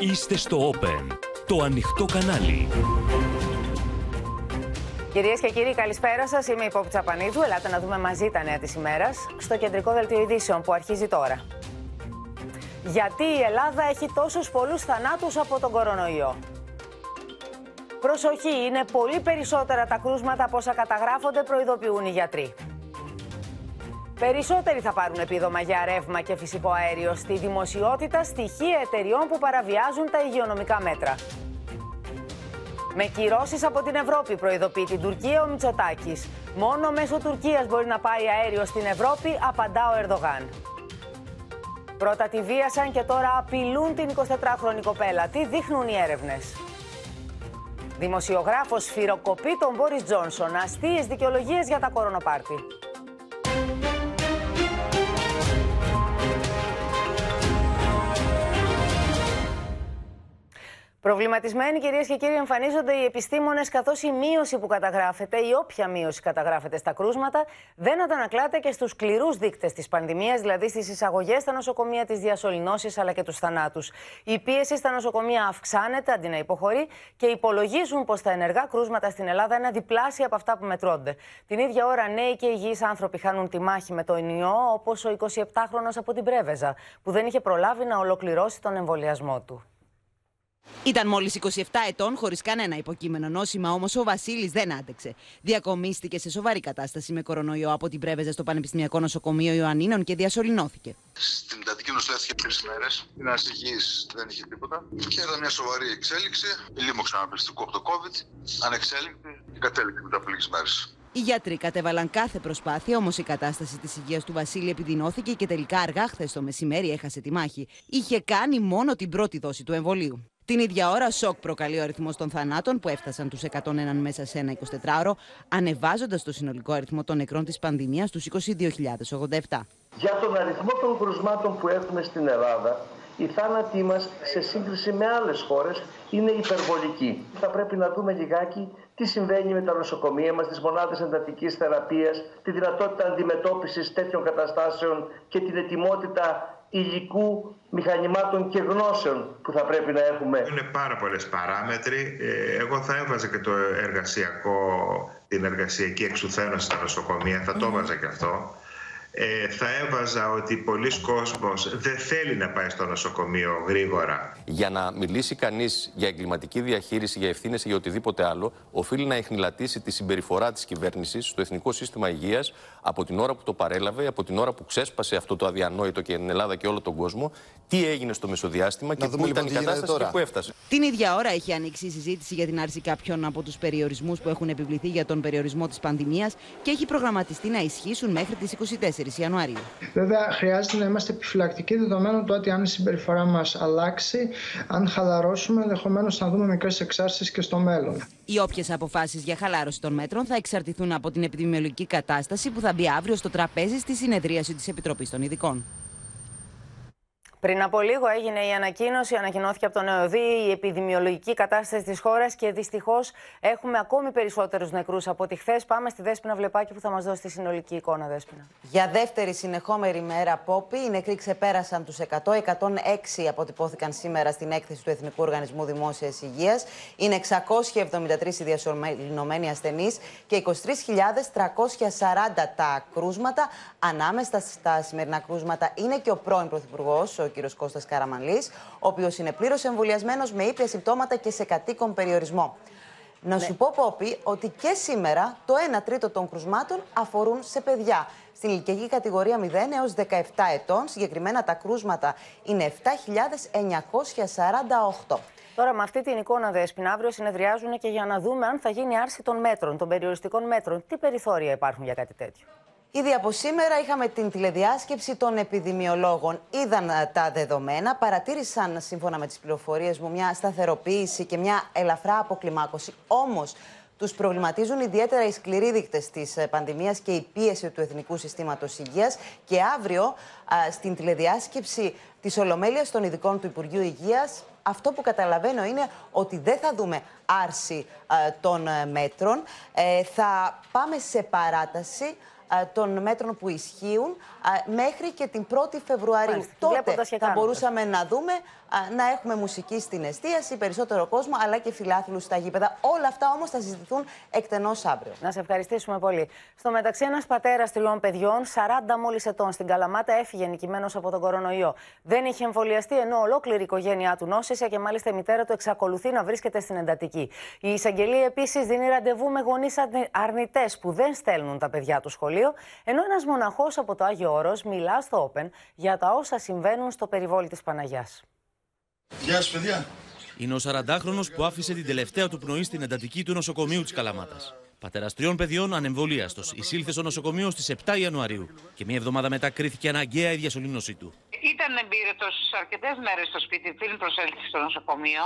Είστε στο Open, το ανοιχτό κανάλι. Κυρίες και κύριοι, καλησπέρα σας. Είμαι η Πόπη Τσαπανίδου. Ελάτε να δούμε μαζί τα νέα της ημέρας στο κεντρικό δελτίο ειδήσεων που αρχίζει τώρα. Γιατί η Ελλάδα έχει τόσους πολλούς θανάτους από τον κορωνοϊό? Προσοχή, είναι πολύ περισσότερα τα κρούσματα από όσα καταγράφονται, προειδοποιούν οι γιατροί. Περισσότεροι θα πάρουν επίδομα για ρεύμα και φυσικό αέριο. Στη δημοσιότητα στοιχεία εταιριών που παραβιάζουν τα υγειονομικά μέτρα. Με κυρώσεις από την Ευρώπη προειδοποιεί την Τουρκία ο Μητσοτάκης. Μόνο μέσω Τουρκίας μπορεί να πάει αέριο στην Ευρώπη, απαντά ο Ερντογάν. Πρώτα τη βίασαν και τώρα απειλούν την 24χρονη κοπέλα. Τι δείχνουν οι έρευνες? Δημοσιογράφος σφυροκοπεί τον Μπόρις Τζόνσον. Αστείες δικαιολογίες για τα κορονοπάρτι. Προβληματισμένοι, κυρίες και κύριοι, εμφανίζονται οι επιστήμονες, καθώς η μείωση που καταγράφεται ή όποια μείωση καταγράφεται στα κρούσματα δεν αντανακλάται και στους σκληρούς δείκτες της πανδημίας, δηλαδή στις εισαγωγές στα νοσοκομεία, τις διασωληνώσεις αλλά και τους θανάτους. Η πίεση στα νοσοκομεία αυξάνεται αντί να υποχωρεί και υπολογίζουν πως τα ενεργά κρούσματα στην Ελλάδα είναι διπλάσια από αυτά που μετρώνται. Την ίδια ώρα, νέοι και υγιείς άνθρωποι χάνουν τη μάχη με τον ιό, όπως ο 27χρονος από την Πρέβεζα, που δεν είχε προλάβει να ολοκληρώσει τον εμβολιασμό του. Ήταν μόλις 27 ετών, χωρίς κανένα υποκείμενο νόσημα, όμως ο Βασίλης δεν άντεξε. Διακομίστηκε σε σοβαρή κατάσταση με κορονοϊό από την Πρέβεζα στο Πανεπιστημιακό Νοσοκομείο Ιωαννίνων και διασωληνώθηκε. Στην εντατική νοσηλεύτηκε 3 μέρες. Είναι υγιής, δεν είχε τίποτα. Και ήταν μια σοβαρή εξέλιξη. Λίμωξε αναπνευστικό από το COVID. Ανεξέλιγκτη και κατέληξε μετά από λίγες μέρες. Οι γιατροί κατέβαλαν κάθε προσπάθεια, όμως η κατάσταση της υγείας του Βασίλη επιδεινώθηκε και τελικά αργά χθες το μεσημέρι έχασε τη μάχη. Είχε κάνει μόνο την πρώτη δόση του εμβολίου. Την ίδια ώρα, σοκ προκαλεί ο αριθμός των θανάτων που έφτασαν τους 101 μέσα σε ένα 24ωρο, ανεβάζοντας το συνολικό αριθμό των νεκρών της πανδημίας στους 22.087. Για τον αριθμό των κρουσμάτων που έχουμε στην Ελλάδα, οι θάνατοι μας σε σύγκριση με άλλες χώρες είναι υπερβολικοί. Θα πρέπει να δούμε λιγάκι τι συμβαίνει με τα νοσοκομεία μας, τις μονάδες εντατικής θεραπείας, τη δυνατότητα αντιμετώπισης τέτοιων καταστάσεων και την ετοιμότητα υλικού, μηχανημάτων και γνώσεων που θα πρέπει να έχουμε. Είναι πάρα πολλές παράμετροι. Εγώ θα έβαζα και το την εργασιακή εξουθένωση στα νοσοκομεία, θα το έβαζα και αυτό. Θα έβαζα ότι πολλοί κόσμος δεν θέλει να πάει στο νοσοκομείο γρήγορα. Για να μιλήσει κανείς για εγκληματική διαχείριση, για ευθύνες ή για οτιδήποτε άλλο, οφείλει να ιχνηλατήσει τη συμπεριφορά της κυβέρνησης στο Εθνικό Σύστημα Υγείας από την ώρα που το παρέλαβε, από την ώρα που ξέσπασε αυτό το αδιανόητο και την Ελλάδα και όλο τον κόσμο, τι έγινε στο μεσοδιάστημα και πού ήταν η κατάσταση και πού έφτασε. Την ίδια ώρα έχει ανοίξει η συζήτηση για την άρση κάποιων από τους περιορισμούς που έχουν επιβληθεί για τον περιορισμό της πανδημίας και έχει προγραμματιστεί να ισχύσουν μέχρι τις 24 Ιανουαρίου. Βέβαια, χρειάζεται να είμαστε επιφυλακτικοί, δεδομένου του ότι αν η συμπεριφορά μας αλλάξει, αν χαλαρώσουμε, ενδεχομένως να δούμε μικρές εξάρσεις και στο μέλλον. Οι όποιες αποφάσεις για χαλάρωση των μέτρων θα εξαρτηθούν από την επιδημιολογική κατάσταση που θα μπει αύριο στο τραπέζι στη συνεδρίαση της Επιτροπής των Ειδικών. Πριν από λίγο έγινε η ανακοίνωση, ανακοινώθηκε από τον ΕΟΔΥ η επιδημιολογική κατάσταση της χώρας και δυστυχώς έχουμε ακόμη περισσότερους νεκρούς από ό,τι χθες. Πάμε στη Δέσποινα Βλεπάκη που θα μας δώσει τη συνολική εικόνα, Δέσποινα. Για δεύτερη συνεχόμενη μέρα, Πόπη, οι νεκροί ξεπέρασαν τους 100. 106 αποτυπώθηκαν σήμερα στην έκθεση του Εθνικού Οργανισμού Δημόσιας Υγείας. Είναι 673 οι διασωληνωμένοι ασθενείς και 23.340 τα κρούσματα. Ανάμεσα στα σημερινά κρούσματα είναι και ο πρώην Πρωθυπουργός, ο κύριος Κώστας Καραμαλής, ο οποίος είναι πλήρως εμβολιασμένος με ήπια συμπτώματα και σε κατοίκον περιορισμό. Να σου πω, Πόπη, ότι και σήμερα το 1/3 των κρουσμάτων αφορούν σε παιδιά. Στην ηλικιακή κατηγορία 0 έως 17 ετών, συγκεκριμένα τα κρούσματα είναι 7.948. Τώρα, με αυτή την εικόνα, Δέσποινα, αύριο συνεδριάζουν και για να δούμε αν θα γίνει άρση των μέτρων, των περιοριστικών μέτρων. Τι περιθώρια υπάρχουν για κάτι τέτοιο? Ήδη από σήμερα είχαμε την τηλεδιάσκεψη των επιδημιολόγων. Είδαν τα δεδομένα, παρατήρησαν σύμφωνα με τις πληροφορίες μου μια σταθεροποίηση και μια ελαφρά αποκλιμάκωση. Όμως, τους προβληματίζουν ιδιαίτερα οι σκληροί δείκτες της πανδημίας και η πίεση του Εθνικού Συστήματος Υγείας. Και αύριο, στην τηλεδιάσκεψη της Ολομέλειας των Ειδικών του Υπουργείου Υγείας, αυτό που καταλαβαίνω είναι ότι δεν θα δούμε άρση των μέτρων. Θα πάμε σε παράταση των μέτρων που ισχύουν μέχρι και την 1η Φεβρουαρίου. Μάλιστα. Τότε θα μπορούσαμε να δούμε, να έχουμε μουσική στην εστίαση, περισσότερο κόσμο, αλλά και φιλάθλους στα γήπεδα. Όλα αυτά όμως θα συζητηθούν εκτενώς αύριο. Να σε ευχαριστήσουμε πολύ. Στο μεταξύ, ένας πατέρας τυλών παιδιών, 40 μόλις ετών, στην Καλαμάτα έφυγε νικημένος από τον κορονοϊό. Δεν είχε εμβολιαστεί, ενώ ολόκληρη η οικογένειά του νόσησε και μάλιστα η μητέρα του εξακολουθεί να βρίσκεται στην εντατική. Η εισαγγελία επίσης δίνει ραντεβού με γονείς αρνητές που δεν στέλνουν τα παιδιά του σχολείο, ενώ ένας μοναχός από το Άγιο Όρος μιλά στο OPEN για τα όσα συμβαίνουν στο περιβόλι της Παναγιάς. Γεια σας, παιδιά. Είναι ο 40χρονος που άφησε την τελευταία του πνοή στην εντατική του νοσοκομείου της Καλαμάτας. Πατέρας τριών παιδιών, ανεμβολίαστος, εισήλθε στο νοσοκομείο στις 7 Ιανουαρίου και μία εβδομάδα μετά κρίθηκε αναγκαία η διασωλήνωσή του. Ήταν εμπήρετος αρκετές μέρες στο σπίτι πριν προσέλθει στο νοσοκομείο.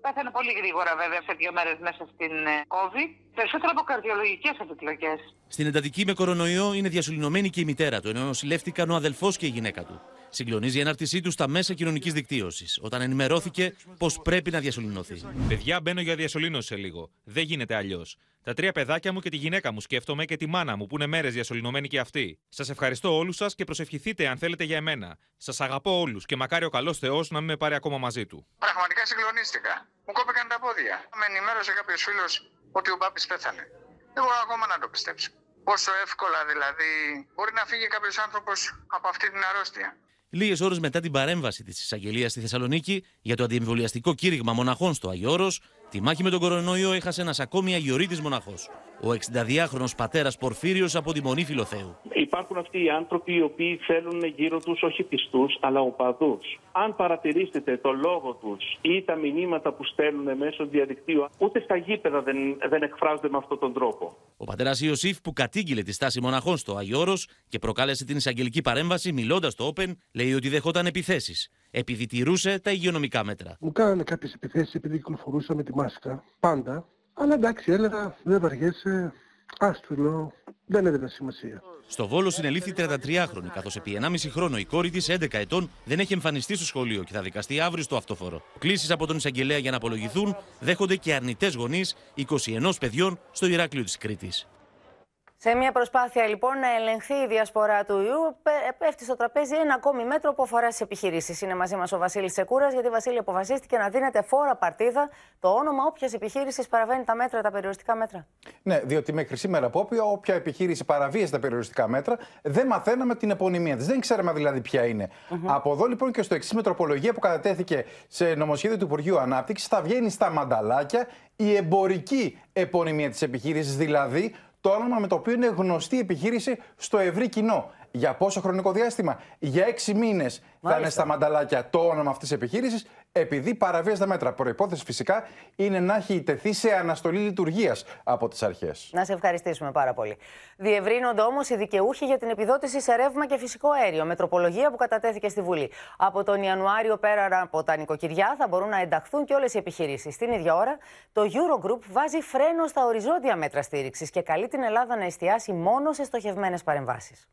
Πέθανε πολύ γρήγορα, βέβαια, σε 2 μέρες μέσα στην COVID. Περισσότερο από καρδιολογικές επιπλοκές. Στην εντατική με κορονοϊό είναι διασωληνωμένη και η μητέρα του, ενώ νοσηλεύτηκαν ο αδελφός και η γυναίκα του. Συγκλονίζει η ανάρτησή του στα μέσα κοινωνικής δικτύωσης, όταν ενημερώθηκε πως πρέπει να διασωληνωθεί. Παιδιά, μπαίνω για διασωλήνωση σε λίγο. Δεν γίνεται αλλιώς. Τα 3 παιδάκια μου και τη γυναίκα μου σκέφτομαι και τη μάνα μου που είναι μέρες διασωληνωμένη και αυτή. Σας ευχαριστώ όλους σας και προσευχηθείτε αν θέλετε για εμένα. Σας αγαπώ όλους και μακάρι ο καλός Θεός να μην με πάρει ακόμα μαζί του. Πραγματικά συγκλονίστηκα. Μου κόπηκαν τα πόδια. Με ενημέρωσε κάποιος φίλος ότι ο Πάπης πέθανε. Δεν μπορώ ακόμα να το πιστέψω. Πόσο εύκολα δηλαδή μπορεί να φύγει κάποιος άνθρωπος από αυτή την αρρώστια. Λίγες ώρες μετά την παρέμβαση της εισαγγελίας στη Θεσσαλονίκη για το αντιεμβολιαστικό κήρυγμα μοναχών στο Άγιο Όρος, τη μάχη με τον κορονοϊό έχασε ένας ακόμη αγιορείτης μοναχός. Ο 62χρονος πατέρας Πορφύριος από τη Μονή Φιλοθέου. Υπάρχουν αυτοί οι άνθρωποι οι οποίοι θέλουν γύρω τους όχι πιστούς, αλλά οπαδούς. Αν παρατηρήσετε το λόγο τους ή τα μηνύματα που στέλνουν μέσω διαδικτύου, ούτε στα γήπεδα δεν εκφράζονται με αυτόν τον τρόπο. Ο πατέρας Ιωσήφ, που κατήγγειλε τη στάση μοναχών στο Άγιο Όρος και προκάλεσε την εισαγγελική παρέμβαση μιλώντας στο Όπεν, λέει ότι δεχόταν επιθέσεις, επειδή τηρούσε τα υγειονομικά μέτρα. Μου κάνανε κάποιες επιθέσεις επειδή κυκλοφορούσα με τη μάσκα, πάντα. Αλλά εντάξει, έλεγα, δεν βαριέσαι, άστου λέω, δεν έδινε σημασία. Στο Βόλο συνελήφθη 33χρονη, καθώς επί 1,5 χρόνο η κόρη της, 11 ετών, δεν έχει εμφανιστεί στο σχολείο και θα δικαστεί αύριο στο αυτόφορο. Κλήσεις από τον εισαγγελέα για να απολογηθούν δέχονται και αρνητές γονείς 21 παιδιών στο Ηράκλειο της Κρήτης. Σε μια προσπάθεια λοιπόν να ελεγχθεί η διασπορά του ιού, πέφτει στο τραπέζι ένα ακόμη μέτρο που αφορά στις επιχειρήσεις. Είναι μαζί μας ο Βασίλης Σεκούρας, γιατί Βασίλη, αποφασίστηκε να δίνεται φόρα παρτίδα το όνομα όποιας επιχείρησης παραβαίνει τα μέτρα, τα περιοριστικά μέτρα. Ναι, διότι μέχρι σήμερα, Πόπη, όποια επιχείρηση παραβίασε τα περιοριστικά μέτρα, δεν μαθαίναμε την επωνυμία της. Δεν ξέραμε δηλαδή ποια είναι. Από εδώ λοιπόν και στο εξής, με τροπολογία που κατατέθηκε σε νομοσχέδιο του Υπουργείου Ανάπτυξης, θα βγαίνει στα μανταλάκια η εμπορική επωνυμία της επιχείρησης, δηλαδή το όνομα με το οποίο είναι γνωστή η επιχείρηση στο ευρύ κοινό. Για πόσο χρονικό διάστημα? Για 6 μήνες θα είναι στα μανταλάκια το όνομα αυτής της επιχείρησης, επειδή παραβίασε τα μέτρα. Προϋπόθεση φυσικά είναι να έχει τεθεί σε αναστολή λειτουργίας από τις αρχές. Να σε ευχαριστήσουμε πάρα πολύ. Διευρύνονται όμως οι δικαιούχοι για την επιδότηση σε ρεύμα και φυσικό αέριο, με τροπολογία που κατατέθηκε στη Βουλή. Από τον Ιανουάριο, πέρα από τα νοικοκυριά, θα μπορούν να ενταχθούν και όλες οι επιχειρήσεις. Την ίδια ώρα, το Eurogroup βάζει φρένο στα οριζόντια μέτρα στήριξης και καλεί την Ελλάδα να εστιάσει μόνο σε στοχευμένες παρεμβάσεις.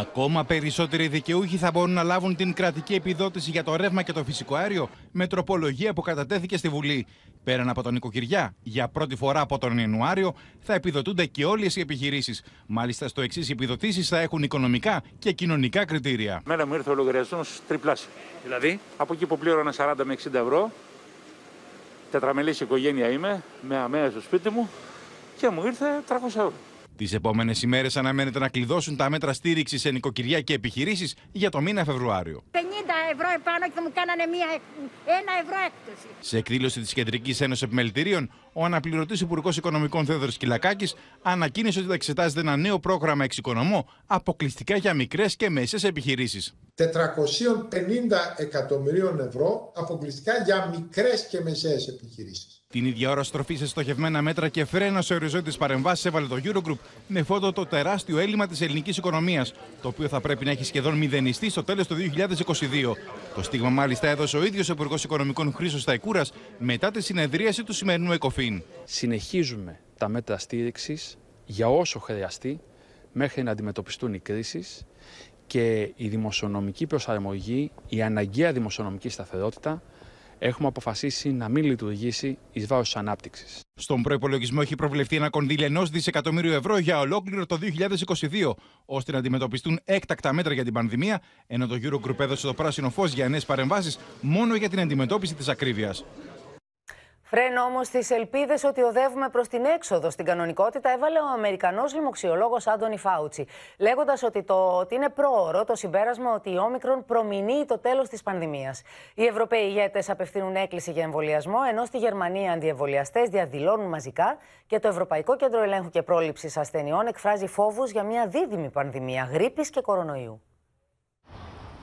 Ακόμα περισσότεροι δικαιούχοι θα μπορούν να λάβουν την κρατική επιδότηση για το ρεύμα και το φυσικό αέριο, με τροπολογία που κατατέθηκε στη Βουλή. Πέραν από τα νοικοκυριά, για πρώτη φορά από τον Ιανουάριο θα επιδοτούνται και όλες οι επιχειρήσεις. Μάλιστα, στο εξής, οι επιδοτήσεις θα έχουν οικονομικά και κοινωνικά κριτήρια. Μέρα μου ήρθε ο λογαριασμός τριπλάσιο. Δηλαδή, από εκεί που πλήρωνα 40 με 60 ευρώ, τετραμελής οικογένεια είμαι, με αμαία στο σπίτι μου, και μου ήρθε 300 ευρώ. Τις επόμενες ημέρες αναμένεται να κλειδώσουν τα μέτρα στήριξης σε νοικοκυριά και επιχειρήσεις για το μήνα Φεβρουάριο. 50 ευρώ επάνω και θα μου κάνανε 1 ευρώ έκπτωση. Σε εκδήλωση της Κεντρικής Ένωσης Επιμελητηρίων, ο αναπληρωτής Υπουργός Οικονομικών Θεόδωρος Σκυλακάκης ανακοίνωσε ότι θα εξετάζεται ένα νέο πρόγραμμα εξοικονομώ αποκλειστικά για μικρές και μεσαίες επιχειρήσεις. 450 εκατομμυρίων ευρώ αποκλειστικά για μικρές και μεσαίες επιχειρήσεις. Την ίδια ώρα, στροφή σε στοχευμένα μέτρα και φρένα σε οριζόντιες παρεμβάσεις έβαλε το Eurogroup, με φόντο το τεράστιο έλλειμμα της ελληνικής οικονομίας, το οποίο θα πρέπει να έχει σχεδόν μηδενιστεί στο τέλος του 2022. Το στίγμα μάλιστα έδωσε ο ίδιος ο Υπουργός Οικονομικών Χρήστος Σταϊκούρας μετά τη συνεδρίαση του σημερινού ΕΚΟΦΗΝ. Συνεχίζουμε τα μέτρα στήριξης για όσο χρειαστεί μέχρι να αντιμετωπιστούν οι κρίσεις και η δημοσιονομική προσαρμογή, η αναγκαία δημοσιονομική σταθερότητα έχουμε αποφασίσει να μην λειτουργήσει εις βάρος της ανάπτυξης. Στον προϋπολογισμό έχει προβλεφθεί ένα κονδύλι 1 δισεκατομμύριο ευρώ για ολόκληρο το 2022, ώστε να αντιμετωπιστούν έκτακτα μέτρα για την πανδημία, ενώ το Eurogroup έδωσε το πράσινο φως για νέες παρεμβάσεις μόνο για την αντιμετώπιση της ακρίβειας. Φρένο όμως στις ελπίδες ότι οδεύουμε προς την έξοδο στην κανονικότητα έβαλε ο Αμερικανός λοιμοξιολόγος Anthony Fauci, λέγοντας ότι είναι πρόωρο το συμπέρασμα ότι η όμικρον προμηνύει το τέλος της πανδημίας. Οι Ευρωπαίοι ηγέτες απευθύνουν έκκληση για εμβολιασμό, ενώ στη Γερμανία αντιεμβολιαστές διαδηλώνουν μαζικά και το Ευρωπαϊκό Κέντρο Ελέγχου και Πρόληψης Ασθενειών εκφράζει φόβους για μια δίδυμη πανδημία γρίπης και κορονοϊού.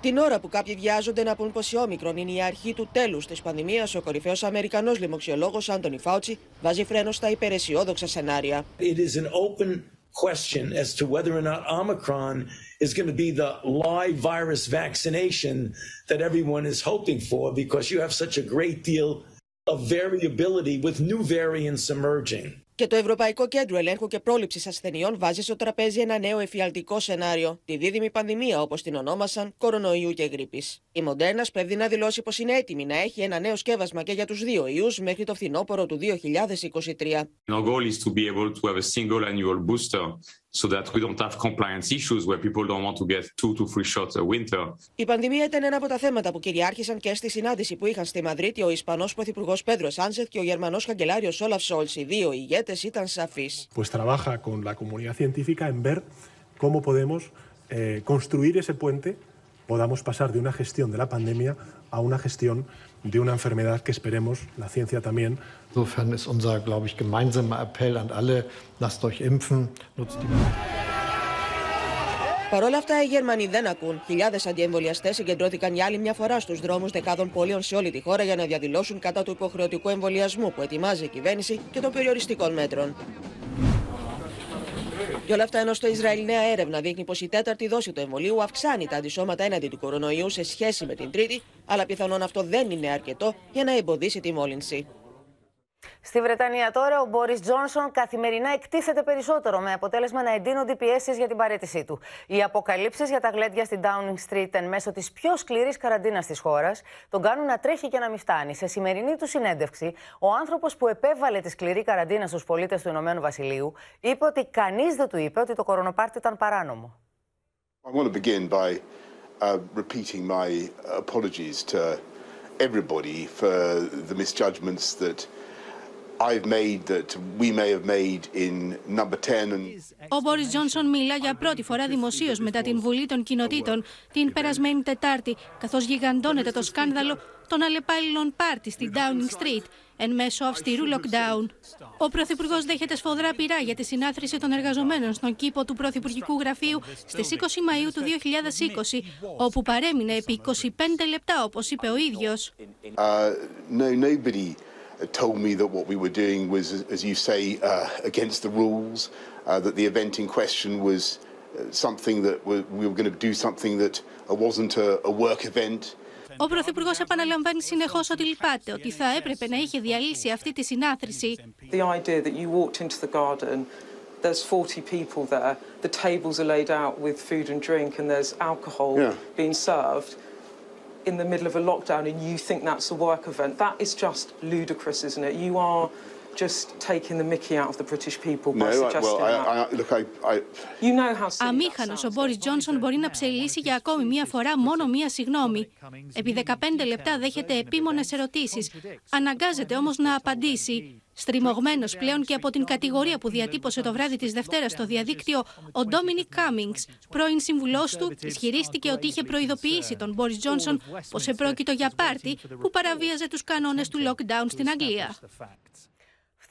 Την ώρα που κάποιοι βιάζονται να πούν πως η όμικρον είναι η αρχή του τέλους της πανδημίας, ο κορυφαίος Αμερικανός λοιμοξιολόγος Anthony Fauci βάζει φρένο στα υπεραισιόδοξα σενάρια. It is an open question as to whether or not Omicron is going to be the live virus vaccination that everyone is hoping for, because you have such a great deal of variability with new variants emerging. Και το Ευρωπαϊκό Κέντρο Ελέγχου και Πρόληψης Ασθενειών βάζει στο τραπέζι ένα νέο εφιαλτικό σενάριο, τη δίδυμη πανδημία όπως την ονόμασαν, κορονοϊού και γρίπης. Η Μοντέρνα πρέπει να δηλώσει πως είναι έτοιμη να έχει ένα νέο σκεύασμα και για τους δύο ιούς μέχρι το φθινόπωρο του 2023. Our goal is to be able to have a single annual booster so that we don't have compliance issues where people don't want to get 2 to 3 shots a winter. Η πανδημία ήταν ένα από τα θέματα που κυριάρχησαν και στη συνάντηση που είχαν στη Μαδρίτη ο Ισπανός Πρωθυπουργός Pedro Sánchez και ο Γερμανός Καγκελάριος Olaf Scholz, οι δύο ηγέτες. Pues trabaja con la comunidad científica en ver cómo podemos construir ese puente, podamos pasar de una gestión de la pandemia a una gestión de una enfermedad que esperemos la ciencia también. Insofern ist unser, glaube ich, gemeinsamer Appell an alle, lasst euch impfen, nutzt die Impfung. Παρ' όλα αυτά, οι Γερμανοί δεν ακούν. Χιλιάδες αντιεμβολιαστές συγκεντρώθηκαν για άλλη μια φορά στους δρόμους δεκάδων πόλεων σε όλη τη χώρα για να διαδηλώσουν κατά του υποχρεωτικού εμβολιασμού που ετοιμάζει η κυβέρνηση και των περιοριστικών μέτρων. Και όλα αυτά, ενώ στο Ισραήλ νέα έρευνα δείχνει πως η τέταρτη δόση του εμβολίου αυξάνει τα αντισώματα έναντι του κορονοϊού σε σχέση με την τρίτη, αλλά πιθανόν αυτό δεν είναι αρκετό για να εμποδίσει τη μόλυνση. Στη Βρετανία τώρα ο Μπόρις Τζόνσον καθημερινά εκτίθεται περισσότερο, με αποτέλεσμα να εντείνονται οι πιέσεις για την παραίτησή του. Οι αποκαλύψεις για τα γλέντια στην Downing Street εν μέσω της πιο σκληρής καραντίνας της χώρας τον κάνουν να τρέχει και να μην φτάνει. Σε σημερινή του συνέντευξη, ο άνθρωπος που επέβαλε τη σκληρή καραντίνα στους πολίτες του Ηνωμένου Βασιλείου είπε ότι κανείς δεν του είπε ότι το κορονοπάρτι ήταν παράνομο. I want to begin by repeating my apologies to everybody for the misjudgments that I've made that we may have made in number 10 and... Ο Μπόρις Τζόνσον μιλά για πρώτη φορά δημοσίως μετά την Βουλή των Κοινοτήτων την περασμένη Τετάρτη, καθώς γιγαντώνεται το σκάνδαλο των αλλεπάλληλων πάρτι στην Downing Street εν μέσω αυστηρού lockdown. Ο Πρωθυπουργός δέχεται σφοδρά πειρά για τη συνάθρηση των εργαζομένων στον κήπο του Πρωθυπουργικού Γραφείου στις 20 Μαΐου του 2020, όπου παρέμεινε επί 25 λεπτά, όπως είπε ο ίδιος. Nobody told me that what we were doing was, as you say, against the rules, that the event in question was something that we were going to do something that wasn't a work event. Ο Πρωθυπουργός επαναλαμβάνει συνεχώς ότι λυπάται, ότι θα έπρεπε να είχε διαλύσει αυτή τη συνάθρηση. The idea that you walked into the garden, there's 40 people there, the tables are laid out with food and drink and there's alcohol being served. In the middle of a lockdown and you think that's a work event, that is just ludicrous, isn't it? You are just taking the mickey out of the British people by suggesting that. You know how silly. Αμήχανος ο Μπόρις Τζόνσον μπορεί να ψελίσει για ακόμη μία φορά μόνο μία συγνώμη. Επί 15 λεπτά δέχεται επίμονες ερωτήσεις. Αναγκάζεται όμως να απαντήσει. Στριμωγμένος πλέον και από την κατηγορία που διατύπωσε το βράδυ της Δευτέρας στο διαδίκτυο, ο Ντόμινικ Κάμινγκς, πρώην συμβουλός του, ισχυρίστηκε ότι είχε προειδοποιήσει τον Μπόρις Τζόνσον πως επρόκειτο για πάρτι που παραβίαζε τους κανόνες του lockdown στην Αγγλία.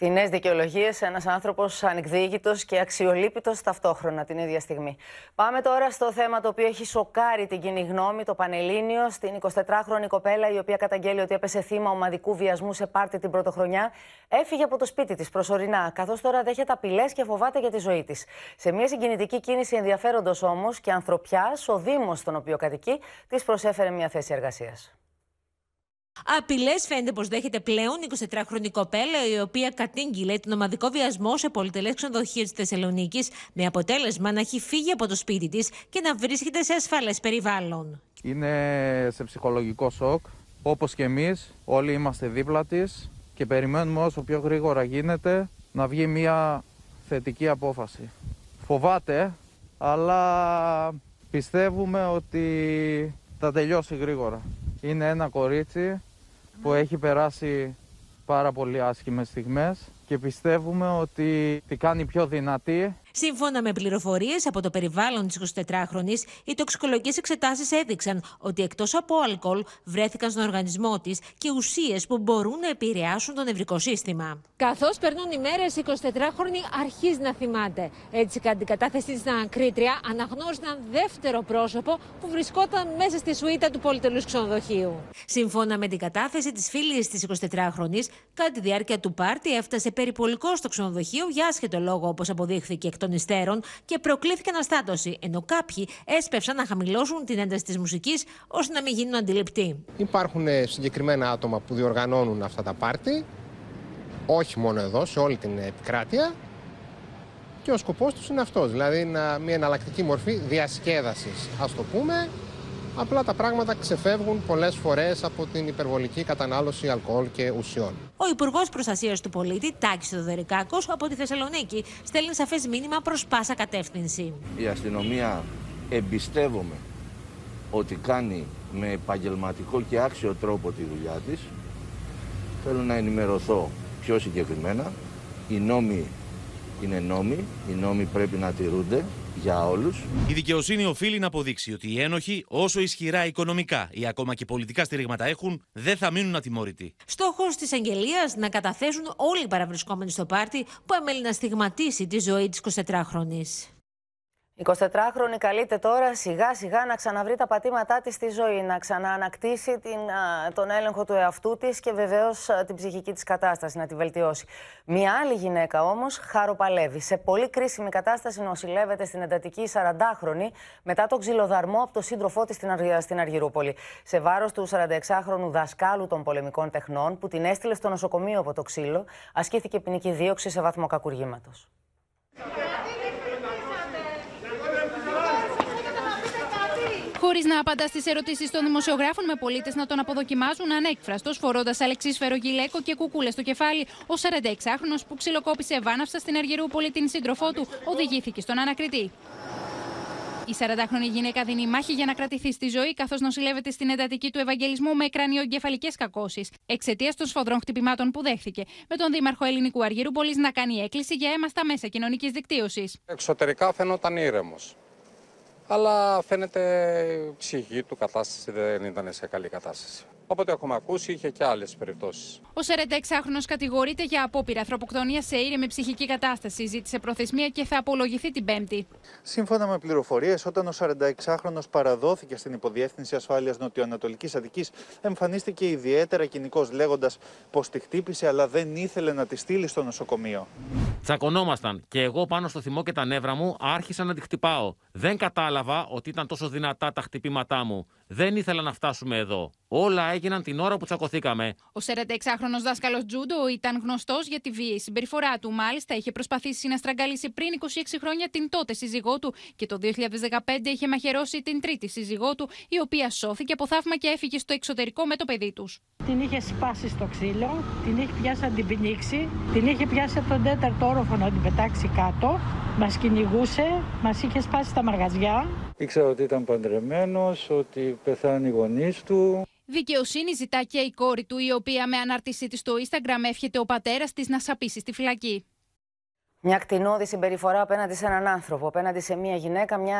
Φθηνές δικαιολογίες, ένας άνθρωπος ανεκδίκητος και αξιολύπητος ταυτόχρονα την ίδια στιγμή. Πάμε τώρα στο θέμα το οποίο έχει σοκάρει την κοινή γνώμη, το Πανελλήνιο, στην 24χρονη κοπέλα η οποία καταγγέλει ότι έπεσε θύμα ομαδικού βιασμού σε πάρτι την Πρωτοχρονιά. Έφυγε από το σπίτι της προσωρινά, καθώς τώρα δέχεται απειλές και φοβάται για τη ζωή της. Σε μια συγκινητική κίνηση ενδιαφέροντος όμως και ανθρωπιάς, ο Δήμος, στον οποίο κατοικεί, της προσέφερε μια θέση εργασίας. Απειλές φαίνεται πως δέχεται πλέον 24χρονη κοπέλα, η οποία κατήγγειλε τον ομαδικό βιασμό σε πολυτελές ξενοδοχείο της Θεσσαλονίκης, με αποτέλεσμα να έχει φύγει από το σπίτι της και να βρίσκεται σε ασφαλές περιβάλλον. Είναι σε ψυχολογικό σοκ. Όπως και εμείς, όλοι είμαστε δίπλα της και περιμένουμε όσο πιο γρήγορα γίνεται να βγει μια θετική απόφαση. Φοβάται, αλλά πιστεύουμε ότι θα τελειώσει γρήγορα. Είναι ένα κορίτσι που έχει περάσει πάρα πολύ άσχημες στιγμές και πιστεύουμε ότι τη κάνει πιο δυνατή. Σύμφωνα με πληροφορίες από το περιβάλλον της 24χρονης, οι τοξικολογικές εξετάσεις έδειξαν ότι εκτός από αλκοόλ βρέθηκαν στον οργανισμό της και ουσίες που μπορούν να επηρεάσουν το νευρικό σύστημα. Καθώς περνούν οι μέρες, η 24χρονη αρχίζει να θυμάται. Έτσι, κατά την κατάθεσή της στην ανακρίτρια, αναγνώρισε έναν δεύτερο πρόσωπο που βρισκόταν μέσα στη σουίτα του πολυτελούς ξενοδοχείου. Σύμφωνα με την κατάθεση της φίλης της 24χρονης, κατά τη διάρκεια του πάρτι έφτασε περιπολικό στο ξενοδοχείο για άσχετο λόγο, όπως αποδείχθηκε εκ των υστέρων, και προκλήθηκε αναστάτωση, ενώ κάποιοι έσπευσαν να χαμηλώσουν την ένταση της μουσικής ώστε να μην γίνουν αντιληπτοί. Υπάρχουν συγκεκριμένα άτομα που διοργανώνουν αυτά τα πάρτι, όχι μόνο εδώ, σε όλη την επικράτεια, και ο σκοπός τους είναι αυτός, δηλαδή μια εναλλακτική μορφή διασκέδασης, ας το πούμε. Απλά τα πράγματα ξεφεύγουν πολλές φορές από την υπερβολική κατανάλωση αλκοόλ και ουσιών. Ο Υπουργός Προστασίας του Πολίτη, Τάκης Θεοδωρικάκος, από τη Θεσσαλονίκη, στέλνει σαφές μήνυμα προς πάσα κατεύθυνση. Η αστυνομία εμπιστεύομαι ότι κάνει με επαγγελματικό και άξιο τρόπο τη δουλειά της. Θέλω να ενημερωθώ πιο συγκεκριμένα. Οι νόμοι είναι νόμοι, οι νόμοι πρέπει να τηρούνται. Για όλους. Η δικαιοσύνη οφείλει να αποδείξει ότι οι ένοχοι, όσο ισχυρά οικονομικά ή ακόμα και πολιτικά στηρίγματα έχουν, δεν θα μείνουν ατιμόρυτοι. Στόχος της εγγελίας να καταθέσουν όλοι οι παραβρισκόμενοι στο πάρτι που έμελε να στιγματίσει τη ζωή της 24χρονης. Η 24χρονη καλείται τώρα σιγά σιγά να ξαναβρει τα πατήματά της στη ζωή, να ξαναανακτήσει τον έλεγχο του εαυτού της και βεβαίως την ψυχική της κατάσταση να τη βελτιώσει. Μια άλλη γυναίκα όμως χαροπαλεύει. Σε πολύ κρίσιμη κατάσταση νοσηλεύεται στην εντατική 40χρονη μετά τον ξυλοδαρμό από τον σύντροφό της στην Αργυρούπολη. Σε βάρος του 46χρονου δασκάλου των πολεμικών τεχνών που την έστειλε στο νοσοκομείο από το ξύλο, ασκήθηκε ποινική δίωξη σε βαθμό κακουργήματος. Χωρίς να απαντά στις ερωτήσεις των δημοσιογράφων, με πολίτες να τον αποδοκιμάζουν ανέκφραστος, φορώντας αλεξίσφαιρο γυλαίκο και κουκούλες στο κεφάλι, ο 46χρονος που ξυλοκόπησε ευάναυσα στην Αργυρούπολη την σύντροφό του οδηγήθηκε στον ανακριτή. Η 40χρονη γυναίκα δίνει μάχη για να κρατηθεί στη ζωή, καθώς νοσηλεύεται στην εντατική του Ευαγγελισμού με κρανιογκεφαλικές κακώσεις, εξαιτίας των σφοδρών χτυπημάτων που δέχθηκε. Με τον Δήμαρχο Ελληνικού Αργυρούπολης να κάνει έκκληση για αίμα στα μέσα κοινωνικής δικτύωσης. Εξωτερικά φαινόταν ήρεμος. Αλλά φαίνεται η ψυχική του κατάσταση δεν ήταν σε καλή κατάσταση. Όποτε έχουμε ακούσει, είχε και άλλες περιπτώσεις. Ο 46χρονος κατηγορείται για απόπειρα ανθρωποκτονία σε ήρεμη ψυχική κατάσταση. Ζήτησε προθεσμία και θα απολογηθεί την Πέμπτη. Σύμφωνα με πληροφορίες, όταν ο 46χρονος παραδόθηκε στην Υποδιεύθυνση Ασφάλειας Νοτιοανατολικής Αττικής, εμφανίστηκε ιδιαίτερα κινικός, λέγοντας πως τη χτύπησε, αλλά δεν ήθελε να τη στείλει στο νοσοκομείο. Τσακωνόμασταν και εγώ πάνω στο θυμό και τα νεύρα μου άρχισα να τη χτυπάω. Δεν κατάλαβα ότι ήταν τόσο δυνατά τα χτυπήματά μου. Δεν ήθελα να φτάσουμε εδώ. Όλα έγιναν την ώρα που τσακωθήκαμε. Ο 46χρονος δάσκαλος τζούντο ήταν γνωστός για τη βίαιη συμπεριφορά του. Μάλιστα, είχε προσπαθήσει να στραγγαλίσει πριν 26 χρόνια την τότε σύζυγό του και το 2015 είχε μαχαιρώσει την τρίτη σύζυγό του, η οποία σώθηκε από θαύμα και έφυγε στο εξωτερικό με το παιδί τους. Την είχε σπάσει στο ξύλο, την είχε πιάσει να την πνίξει, την είχε πιάσει από τον τέταρτο όροφο να την πετάξει κάτω. Μας κυνηγούσε, μας είχε σπάσει τα μαγαζιά. Ήξερα ότι ήταν παντρεμένος, ότι πεθάνει οι γονείς του. Δικαιοσύνη ζητά και η κόρη του, η οποία με ανάρτησή της στο Instagram εύχεται ο πατέρας της να σαπίσει στη φυλακή. Μια κτηνώδη συμπεριφορά απέναντι σε έναν άνθρωπο, απέναντι σε μια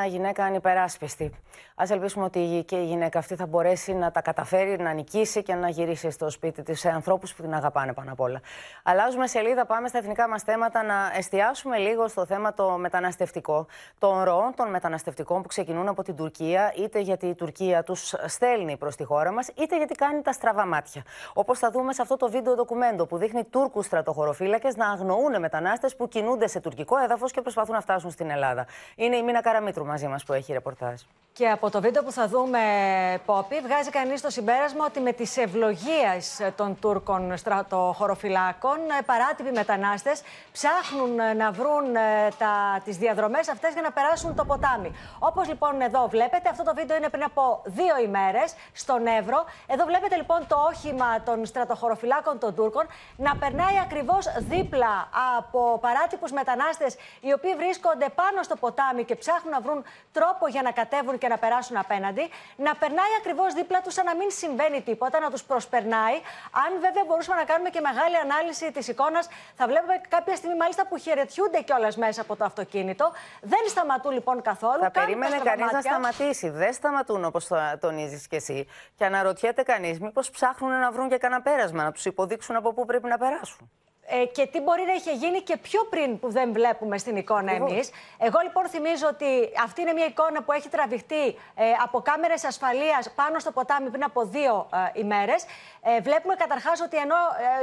γυναίκα ανυπεράσπιστη. Ας ελπίσουμε ότι και η γυναίκα αυτή θα μπορέσει να τα καταφέρει, να νικήσει και να γυρίσει στο σπίτι της, σε ανθρώπους που την αγαπάνε πάνω απ' όλα. Αλλάζουμε σελίδα, πάμε στα εθνικά μας θέματα, να εστιάσουμε λίγο στο θέμα το μεταναστευτικό. Των ροών των μεταναστευτικών που ξεκινούν από την Τουρκία, είτε γιατί η Τουρκία τους στέλνει προς τη χώρα μας, είτε γιατί κάνει τα στραβά μάτια. Όπως θα δούμε σε αυτό το βίντεο ντοκουμέντο που δείχνει Τούρκους στρατοχωροφύλακες να αγνοούν μετανάστες που κινούνται σε τουρκικό έδαφος και προσπαθούν να φτάσουν στην Ελλάδα. Είναι η Μίνα Καραμήτρου μαζί μας που έχει ρεπορτάζ. Και από το βίντεο που θα δούμε, Πόπη, βγάζει κανείς το συμπέρασμα ότι με τις ευλογίες των Τούρκων στρατοχωροφυλάκων, παράτυποι μετανάστες ψάχνουν να βρουν τις διαδρομές αυτές για να περάσουν το ποτάμι. Όπως λοιπόν εδώ βλέπετε, αυτό το βίντεο είναι πριν από 2 ημέρες στον Εύρο. Εδώ βλέπετε λοιπόν το όχημα των στρατοχωροφυλάκων των Τούρκων να περνάει ακριβώς δίπλα από παράτυπους μετανάστες, οι οποίοι βρίσκονται πάνω στο ποτάμι και ψάχνουν να βρουν τρόπο για να κατέβουν και να περάσουν απέναντι, να περνάει ακριβώς δίπλα τους σαν να μην συμβαίνει τίποτα, να τους προσπερνάει. Αν βέβαια μπορούσαμε να κάνουμε και μεγάλη ανάλυση της εικόνας, θα βλέπουμε κάποια στιγμή μάλιστα που χαιρετιούνται κιόλας μέσα από το αυτοκίνητο. Δεν σταματούν λοιπόν καθόλου. Θα περίμενε κανείς να σταματήσει. Δεν σταματούν, όπως τονίζεις κι εσύ. Και αναρωτιέται κανείς μήπως ψάχνουν να βρουν και κανένα πέρασμα, να τους υποδείξουν από πού πρέπει να περάσουν. Και τι μπορεί να είχε γίνει και πιο πριν, που δεν βλέπουμε στην εικόνα εμείς. Εγώ λοιπόν θυμίζω ότι αυτή είναι μια εικόνα που έχει τραβηχτεί από κάμερες ασφαλείας πάνω στο ποτάμι πριν από 2 ημέρες. Βλέπουμε καταρχάς ότι ενώ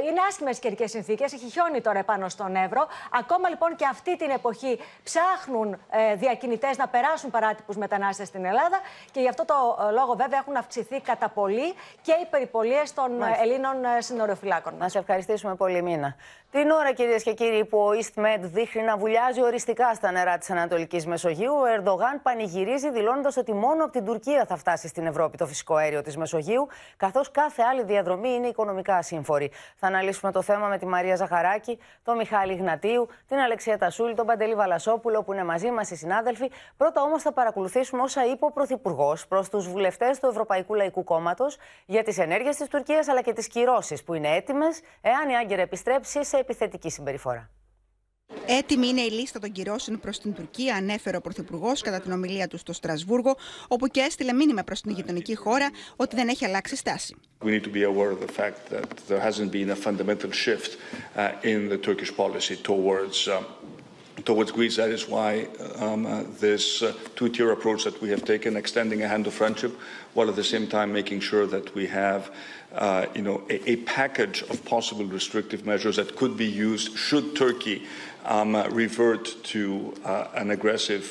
είναι άσχημες καιρικές συνθήκες, έχει χιόνι τώρα πάνω στον Εύρο. Ακόμα λοιπόν και αυτή την εποχή ψάχνουν διακινητές να περάσουν παράτυπους μετανάστες στην Ελλάδα. Και γι' αυτό το λόγο βέβαια έχουν αυξηθεί κατά πολύ και οι περιπολίες των Ελλήνων συνοριοφυλάκων. Να σε ευχαριστήσουμε πολύ, Μίνα. Την ώρα, κυρίες και κύριοι, που ο EastMed δείχνει να βουλιάζει οριστικά στα νερά της Ανατολικής Μεσογείου, ο Ερντογάν πανηγυρίζει δηλώνοντας ότι μόνο από την Τουρκία θα φτάσει στην Ευρώπη το φυσικό αέριο της Μεσογείου, καθώς κάθε άλλη διαδρομή είναι οικονομικά ασύμφορη. Θα αναλύσουμε το θέμα με τη Μαρία Ζαχαράκη, τον Μιχάλη Γνατίου, την Αλεξία Τασούλη, τον Παντελή Βαλασόπουλο που είναι μαζί μας οι συνάδελφοι. Πρώτα όμως θα παρακολουθήσουμε όσα είπε ο Πρωθυπουργός προς τους βουλευτές του Ευρωπαϊκού Λαϊκού Κόμματος για τις ενέργειες της Τουρκίας αλλά και τις κυρώσεις που είναι έτοιμες εάν η Άγκυρα επιστρέψει σε επιθετική συμπεριφορά. Έτοιμη είναι η λίστα των κυρώσεων προς την Τουρκία, ανέφερε ο Πρωθυπουργός κατά την ομιλία του στο Στρασβούργο, όπου και έστειλε μήνυμα προς την γειτονική χώρα ότι δεν έχει αλλάξει στάση. Towards Greece, that is why this two-tier approach that we have taken, extending a hand of friendship, while at the same time making sure that we have, a package of possible restrictive measures that could be used should Turkey revert to an aggressive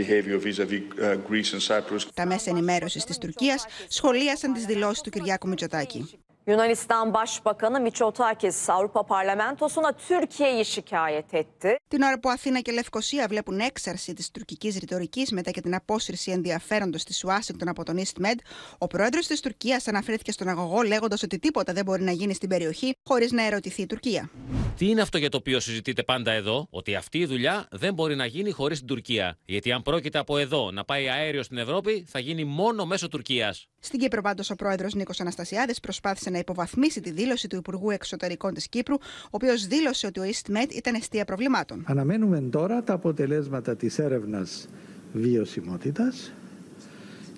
behavior vis-à-vis Greece and Cyprus. Τα μέσα ενημέρωσης της Τουρκίας σχολίασαν τις δηλώσεις του Κυριάκου Μητσοτάκη. Yunanistan Başbakanı Mitsotakis Avrupa Parlamentosuna Türkiye'yi şikayet etti. Την ώρα που Αθήνα και Λευκοσία βλέπουν έξαρση της τουρκικής ρητορικής μετά και την απόσυρση ενδιαφέροντος της Ουάσιγκτον από τον EastMed, ο πρόεδρος της Τουρκίας αναφέρθηκε στον αγωγό λέγοντας ότι τίποτα δεν μπορεί να γίνει στην περιοχή χωρίς να ερωτηθεί η Τουρκία. Τι είναι αυτό για το οποίο συζητείτε πάντα εδώ, ότι αυτή η δουλειά δεν μπορεί να γίνει χωρίς την Τουρκία. Γιατί αν πρόκειται από εδώ να πάει αέριο στην Ευρώπη, θα γίνει μόνο μέσω Τουρκίας. Στην Κύπρο, πάντως, ο πρόεδρος Νίκος Αναστασιάδης προσπάθησε να υποβαθμίσει τη δήλωση του Υπουργού Εξωτερικών της Κύπρου, ο οποίος δήλωσε ότι ο EastMed ήταν εστία προβλημάτων. Αναμένουμε τώρα τα αποτελέσματα της έρευνας βιωσιμότητας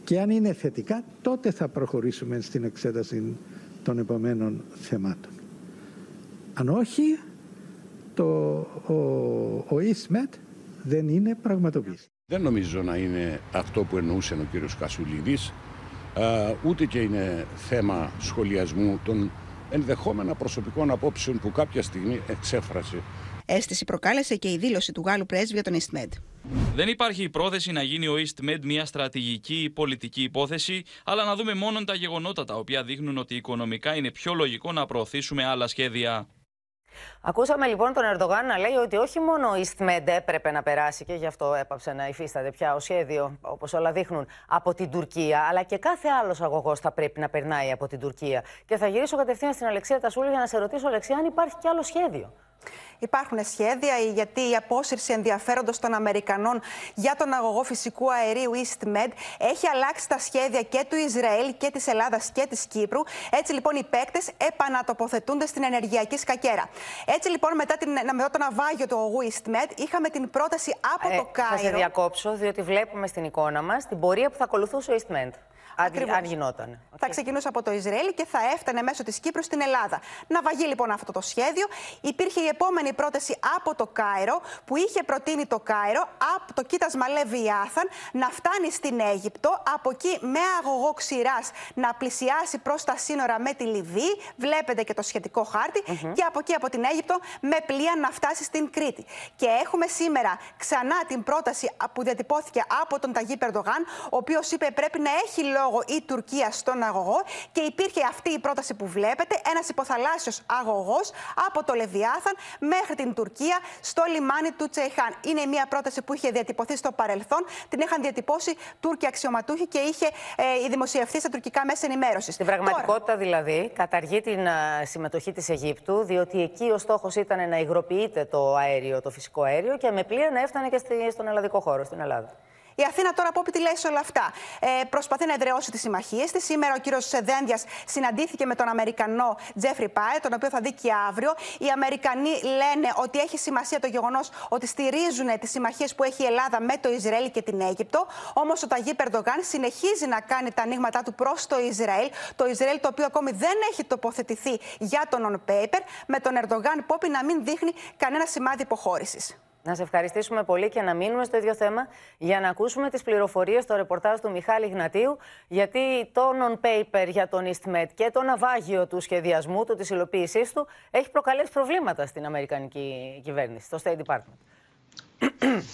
και αν είναι θετικά, τότε θα προχωρήσουμε στην εξέταση των επομένων θεμάτων. Αν όχι, ο EastMed δεν είναι πραγματοποίηση. Δεν νομίζω να είναι αυτό που εννοούσε ο κύριος Κασουλίδης, ούτε και είναι θέμα σχολιασμού των ενδεχόμενα προσωπικών απόψεων που κάποια στιγμή εξέφρασε. Αίσθηση προκάλεσε και η δήλωση του Γάλλου πρέσβη για τον EastMed. Δεν υπάρχει η πρόθεση να γίνει ο EastMed μια στρατηγική ή πολιτική υπόθεση, αλλά να δούμε μόνο τα γεγονότα τα οποία δείχνουν ότι οικονομικά είναι πιο λογικό να προωθήσουμε άλλα σχέδια. Ακούσαμε λοιπόν τον Ερντογάν να λέει ότι όχι μόνο ο EastMed έπρεπε να περάσει και γι' αυτό έπαψε να υφίσταται πια ο σχέδιο, όπως όλα δείχνουν, από την Τουρκία, αλλά και κάθε άλλος αγωγός θα πρέπει να περνάει από την Τουρκία. Και θα γυρίσω κατευθείαν στην Αλεξία Τασούλη για να σε ρωτήσω, Αλεξία, αν υπάρχει κι άλλο σχέδιο. Υπάρχουν σχέδια, γιατί η απόσυρση ενδιαφέροντος των Αμερικανών για τον αγωγό φυσικού αερίου EastMed έχει αλλάξει τα σχέδια και του Ισραήλ και της Ελλάδας και της Κύπρου. Έτσι λοιπόν οι παίκτες επανατοποθετούνται στην ενεργειακή σκακέρα. Έτσι λοιπόν μετά το ναυάγιο του αγωγού EastMed είχαμε την πρόταση από το Κάιρο. Θα σε διακόψω, διότι βλέπουμε στην εικόνα μας την πορεία που θα ακολουθούσε ο EastMed. αν γινόταν. Θα ξεκινούσε από το Ισραήλ και θα έφτανε μέσω της Κύπρου στην Ελλάδα. Να βαγεί λοιπόν αυτό το σχέδιο. Υπήρχε η επόμενη πρόταση από το Κάιρο, που είχε προτείνει το Κάιρο από το κοίτασμα Λεβιάθαν να φτάνει στην Αίγυπτο, από εκεί με αγωγό ξηράς να πλησιάσει προς τα σύνορα με τη Λιβύη. Βλέπετε και το σχετικό χάρτη. Και από εκεί, από την Αίγυπτο, με πλοία να φτάσει στην Κρήτη. Και έχουμε σήμερα ξανά την πρόταση που διατυπώθηκε από τον Ταγίπ Ερντογάν, ο οποίος είπε πρέπει να έχει λόγο η Τουρκία στον αγωγό. Και υπήρχε αυτή η πρόταση που βλέπετε, ένας υποθαλάσσιος αγωγός από το Λεβιάθαν μέχρι την Τουρκία στο λιμάνι του Τσεϊχάν. Είναι μια πρόταση που είχε διατυπωθεί στο παρελθόν, την είχαν διατυπώσει Τούρκοι αξιωματούχοι και είχε δημοσιευθεί στα τουρκικά μέσα ενημέρωσης. Στην πραγματικότητα δηλαδή καταργεί την συμμετοχή της Αιγύπτου, διότι εκεί ο στόχος ήταν να υγροποιείται το αέριο, το φυσικό αέριο και με πλοία να έφτανε και στον ελλαδικό χώρο, στην Ελλάδα. Η Αθήνα τώρα, Πόπη, τι λέει σε όλα αυτά. Προσπαθεί να εδραιώσει τις συμμαχίες της. Σήμερα ο κύριος Δένδιας συναντήθηκε με τον Αμερικανό Τζέφρι Πάε, τον οποίο θα δει και αύριο. Οι Αμερικανοί λένε ότι έχει σημασία το γεγονός ότι στηρίζουν τις συμμαχίες που έχει η Ελλάδα με το Ισραήλ και την Αίγυπτο. Όμως ο Ταγίπ Ερντογάν συνεχίζει να κάνει τα ανοίγματά του προς το Ισραήλ. Το Ισραήλ, το οποίο ακόμη δεν έχει τοποθετηθεί για τον on-paper, με τον Ερντογάν, Πόπη, να μην δείχνει κανένα σημάδι υποχώρησης. Να σε ευχαριστήσουμε πολύ και να μείνουμε στο ίδιο θέμα για να ακούσουμε τις πληροφορίες στο ρεπορτάζ του Μιχάλη Γνατίου, γιατί το non-paper για τον EastMed και το ναυάγιο του σχεδιασμού του, της υλοποίησής του, έχει προκαλέσει προβλήματα στην Αμερικανική κυβέρνηση, στο State Department.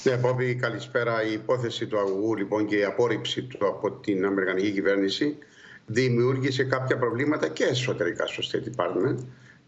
Ναι, Πόπη, καλησπέρα. Η υπόθεση του αγωγού λοιπόν και η απόρριψη του από την Αμερικανική κυβέρνηση δημιούργησε κάποια προβλήματα και εσωτερικά στο State Department.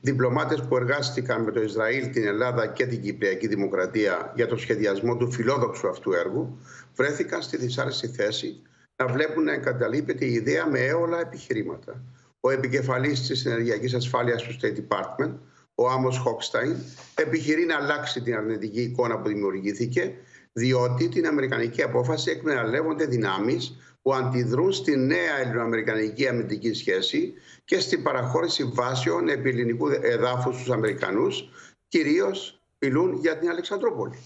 Διπλωμάτες που εργάστηκαν με το Ισραήλ, την Ελλάδα και την Κυπριακή Δημοκρατία για το σχεδιασμό του φιλόδοξου αυτού έργου, βρέθηκαν στη δυσάρεστη θέση να βλέπουν να εγκαταλείπεται η ιδέα με έολα επιχειρήματα. Ο επικεφαλής της ενεργειακής ασφάλειας του State Department, ο Άμος Χόκσταϊν, επιχειρεί να αλλάξει την αρνητική εικόνα που δημιουργήθηκε, διότι την αμερικανική απόφαση εκμεταλλεύονται δυνάμεις που αντιδρούν στη νέα ελληνοαμερικανική αμυντική σχέση και στην παραχώρηση βάσεων επί ελληνικού εδάφους στους Αμερικανούς, κυρίως μιλούν για την Αλεξανδρούπολη.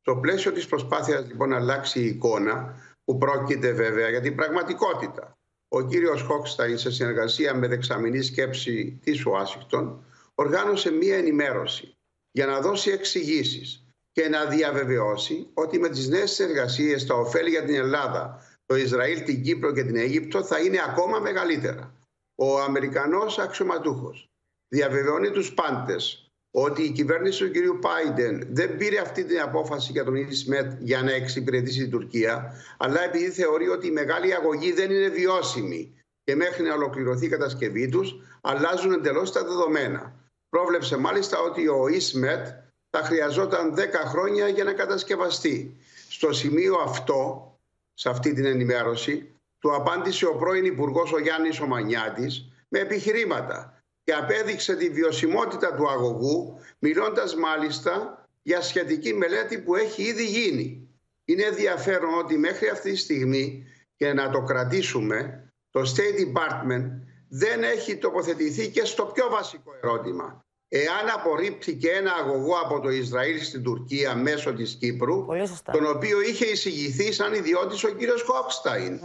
Στο πλαίσιο της προσπάθειας λοιπόν να αλλάξει η εικόνα, που πρόκειται βέβαια για την πραγματικότητα, ο κύριος Χόκσταϊν, σε συνεργασία με δεξαμηνή σκέψη της Ουάσιγκτον, οργάνωσε μία ενημέρωση για να δώσει εξηγήσεις και να διαβεβαιώσει ότι με τις νέες συνεργασίες τα ωφέλη για την Ελλάδα, το Ισραήλ, την Κύπρο και την Αίγυπτο θα είναι ακόμα μεγαλύτερα. Ο Αμερικανός αξιωματούχος διαβεβαιώνει τους πάντες ότι η κυβέρνηση του κ. Πάιντεν δεν πήρε αυτή την απόφαση για τον EastMed για να εξυπηρετήσει την Τουρκία, αλλά επειδή θεωρεί ότι η μεγάλη αγωγή δεν είναι βιώσιμη και μέχρι να ολοκληρωθεί η κατασκευή τους αλλάζουν εντελώς τα δεδομένα. Πρόβλεψε μάλιστα ότι ο EastMed θα χρειαζόταν 10 χρόνια για να κατασκευαστεί. Στο σημείο αυτό, σε αυτή την ενημέρωση, του απάντησε ο πρώην Υπουργός ο Γιάννης Ομανιάτης με επιχειρήματα και απέδειξε τη βιωσιμότητα του αγωγού, μιλώντας μάλιστα για σχετική μελέτη που έχει ήδη γίνει. Είναι ενδιαφέρον ότι μέχρι αυτή τη στιγμή, και να το κρατήσουμε, το State Department δεν έχει τοποθετηθεί και στο πιο βασικό ερώτημα. Εάν απορρίπτηκε ένα αγωγό από το Ισραήλ στην Τουρκία μέσω της Κύπρου, τον οποίο είχε εισηγηθεί σαν ιδιώτης ο κύριος Χόκσταϊν.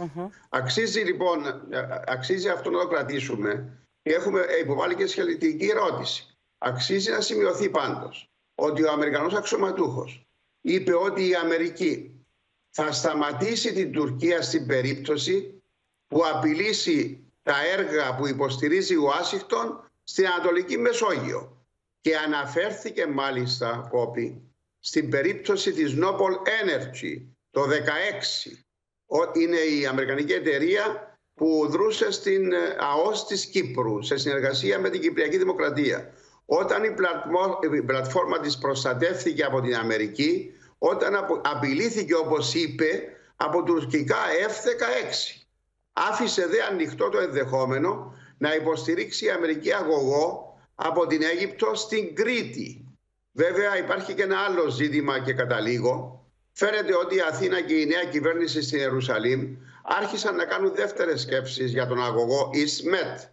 Αξίζει λοιπόν, αυτό να το κρατήσουμε, και έχουμε υποβάλει και σχετική ερώτηση. Αξίζει να σημειωθεί πάντως ότι ο Αμερικανός αξιωματούχος είπε ότι η Αμερική θα σταματήσει την Τουρκία στην περίπτωση που απειλήσει τα έργα που υποστηρίζει η Ουάσιγκτον στην Ανατολική Μεσόγειο. Και αναφέρθηκε μάλιστα, Κόπη, στην περίπτωση της Noble Energy το 2016. Είναι η αμερικανική εταιρεία που δρούσε στην ΑΟΣ της Κύπρου σε συνεργασία με την Κυπριακή Δημοκρατία. Όταν η πλατφόρμα της προστατεύθηκε από την Αμερική, όταν απειλήθηκε, όπως είπε, από τουρκικά F-16. Άφησε δε ανοιχτό το ενδεχόμενο να υποστηρίξει η Αμερική αγωγό από την Αίγυπτο στην Κρήτη. Βέβαια υπάρχει και ένα άλλο ζήτημα και καταλήγω. Φαίνεται ότι η Αθήνα και η νέα κυβέρνηση στην Ιερουσαλήμ άρχισαν να κάνουν δεύτερες σκέψεις για τον αγωγό EastMed.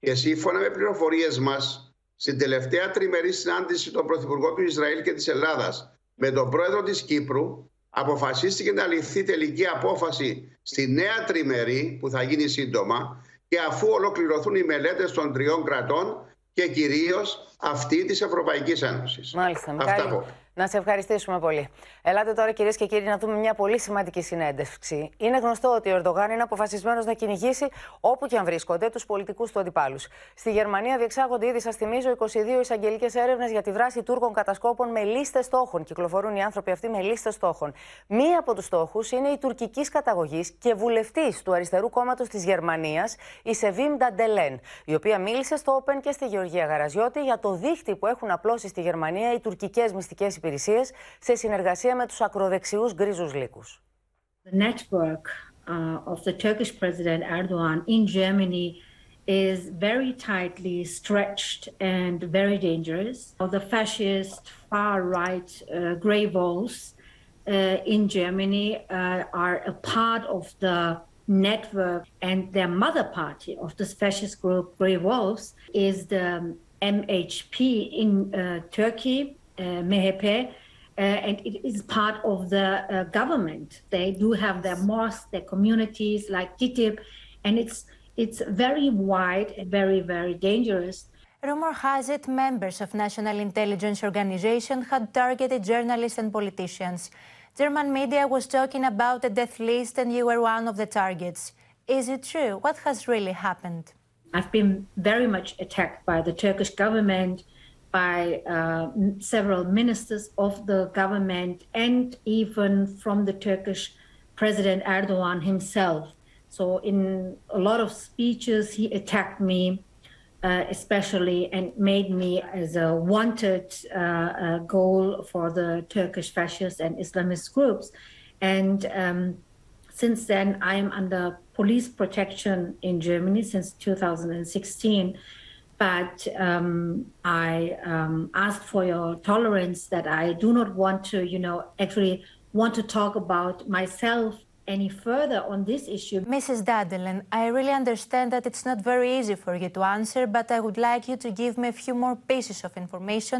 Και σύμφωνα με πληροφορίες μας, στην τελευταία τριμερή συνάντηση των Πρωθυπουργών του Ισραήλ και της Ελλάδας με τον πρόεδρο της Κύπρου, αποφασίστηκε να ληφθεί τελική απόφαση στη νέα τριμερή που θα γίνει σύντομα και αφού ολοκληρωθούν οι μελέτες των τριών κρατών και κυρίως αυτή της Ευρωπαϊκής Ένωσης. Μάλιστα, Μιχάλη, να σε ευχαριστήσουμε πολύ. Ελάτε τώρα, κυρίες και κύριοι, να δούμε μια πολύ σημαντική συνέντευξη. Είναι γνωστό ότι ο Ερντογάν είναι αποφασισμένος να κυνηγήσει όπου και αν βρίσκονται τους πολιτικούς του αντιπάλους. Στη Γερμανία διεξάγονται ήδη, σας θυμίζω, 22 εισαγγελικές έρευνες για τη δράση Τούρκων κατασκόπων με λίστες στόχων. Κυκλοφορούν οι άνθρωποι αυτοί με λίστες στόχων. Μία από τους στόχους είναι η τουρκικής καταγωγής και βουλευτής του αριστερού κόμματος της Γερμανίας, η Σεβίμ Νταντελέν, η οποία μίλησε στο OPEN και στη Γεωργία Γαραζιώτη για το δίχτυ που έχουν απλώσει στη Γερμανία οι τουρκικές μυστικές υπηρεσίες σε συνεργασία με τους ακροδεξιούς γκρίζους λύκους. The network of the Turkish President Erdogan in Germany is very tightly stretched and very dangerous. The fascist far-right grey walls in Germany are a part of the network, and their mother party of this fascist group, grey wolves, is the MHP in Turkey. MHP, and it is part of the government. They do have their mosques, their communities like TTIP, and it's very wide and very, very dangerous. Rumor has it members of national intelligence organizations had targeted journalists and politicians. German media was talking about a death list, and you were one of the targets. Is it true? What has really happened? I've been very much attacked by the Turkish government, by several ministers of the government, and even from the Turkish President Erdogan himself. So in a lot of speeches, he attacked me especially and made me as a wanted goal for the Turkish fascist and Islamist groups. And since then, I am under police protection in Germany since 2016. But I ask for your tolerance that I do not want to, you know, actually want to talk about myself any further on this issue. Mrs. Dandelen, I really understand that it's not very easy for you to answer, but I would like you to give me a few more pieces of information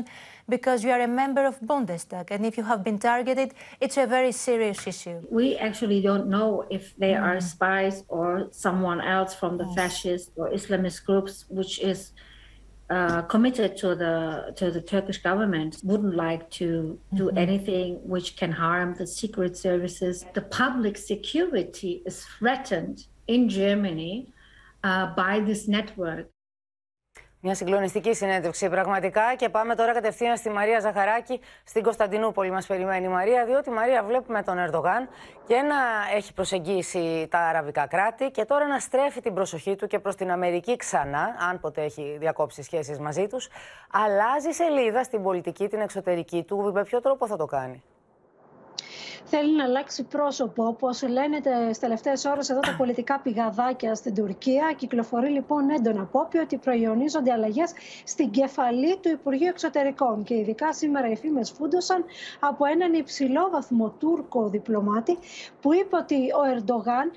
because you are a member of Bundestag, and if you have been targeted, it's a very serious issue. We actually don't know if they are spies or someone else from the fascist or Islamist groups, which is committed to the Turkish government. Wouldn't like to do anything which can harm the secret services. The public security is threatened in Germany by this network. Μια συγκλονιστική συνέντευξη πραγματικά, και πάμε τώρα κατευθείαν στη Μαρία Ζαχαράκη στην Κωνσταντινούπολη. Μας περιμένει η Μαρία, διότι Μαρία, βλέπουμε τον Ερντογάν και να έχει προσεγγίσει τα αραβικά κράτη και τώρα να στρέφει την προσοχή του και προς την Αμερική ξανά, αν ποτέ έχει διακόψει σχέσεις μαζί τους. Αλλάζει σελίδα στην πολιτική, την εξωτερική του. Με ποιο τρόπο θα το κάνει? Θέλει να αλλάξει πρόσωπο, όπως λένε στις τελευταίες ώρες εδώ τα πολιτικά πηγαδάκια στην Τουρκία. Κυκλοφορεί λοιπόν έντονα απόπη ότι προϊονίζονται αλλαγές στην κεφαλή του Υπουργείου Εξωτερικών. Και ειδικά σήμερα οι φήμες φούντωσαν από έναν υψηλόβαθμο Τούρκο διπλωμάτη που είπε ότι ο Ερντογάν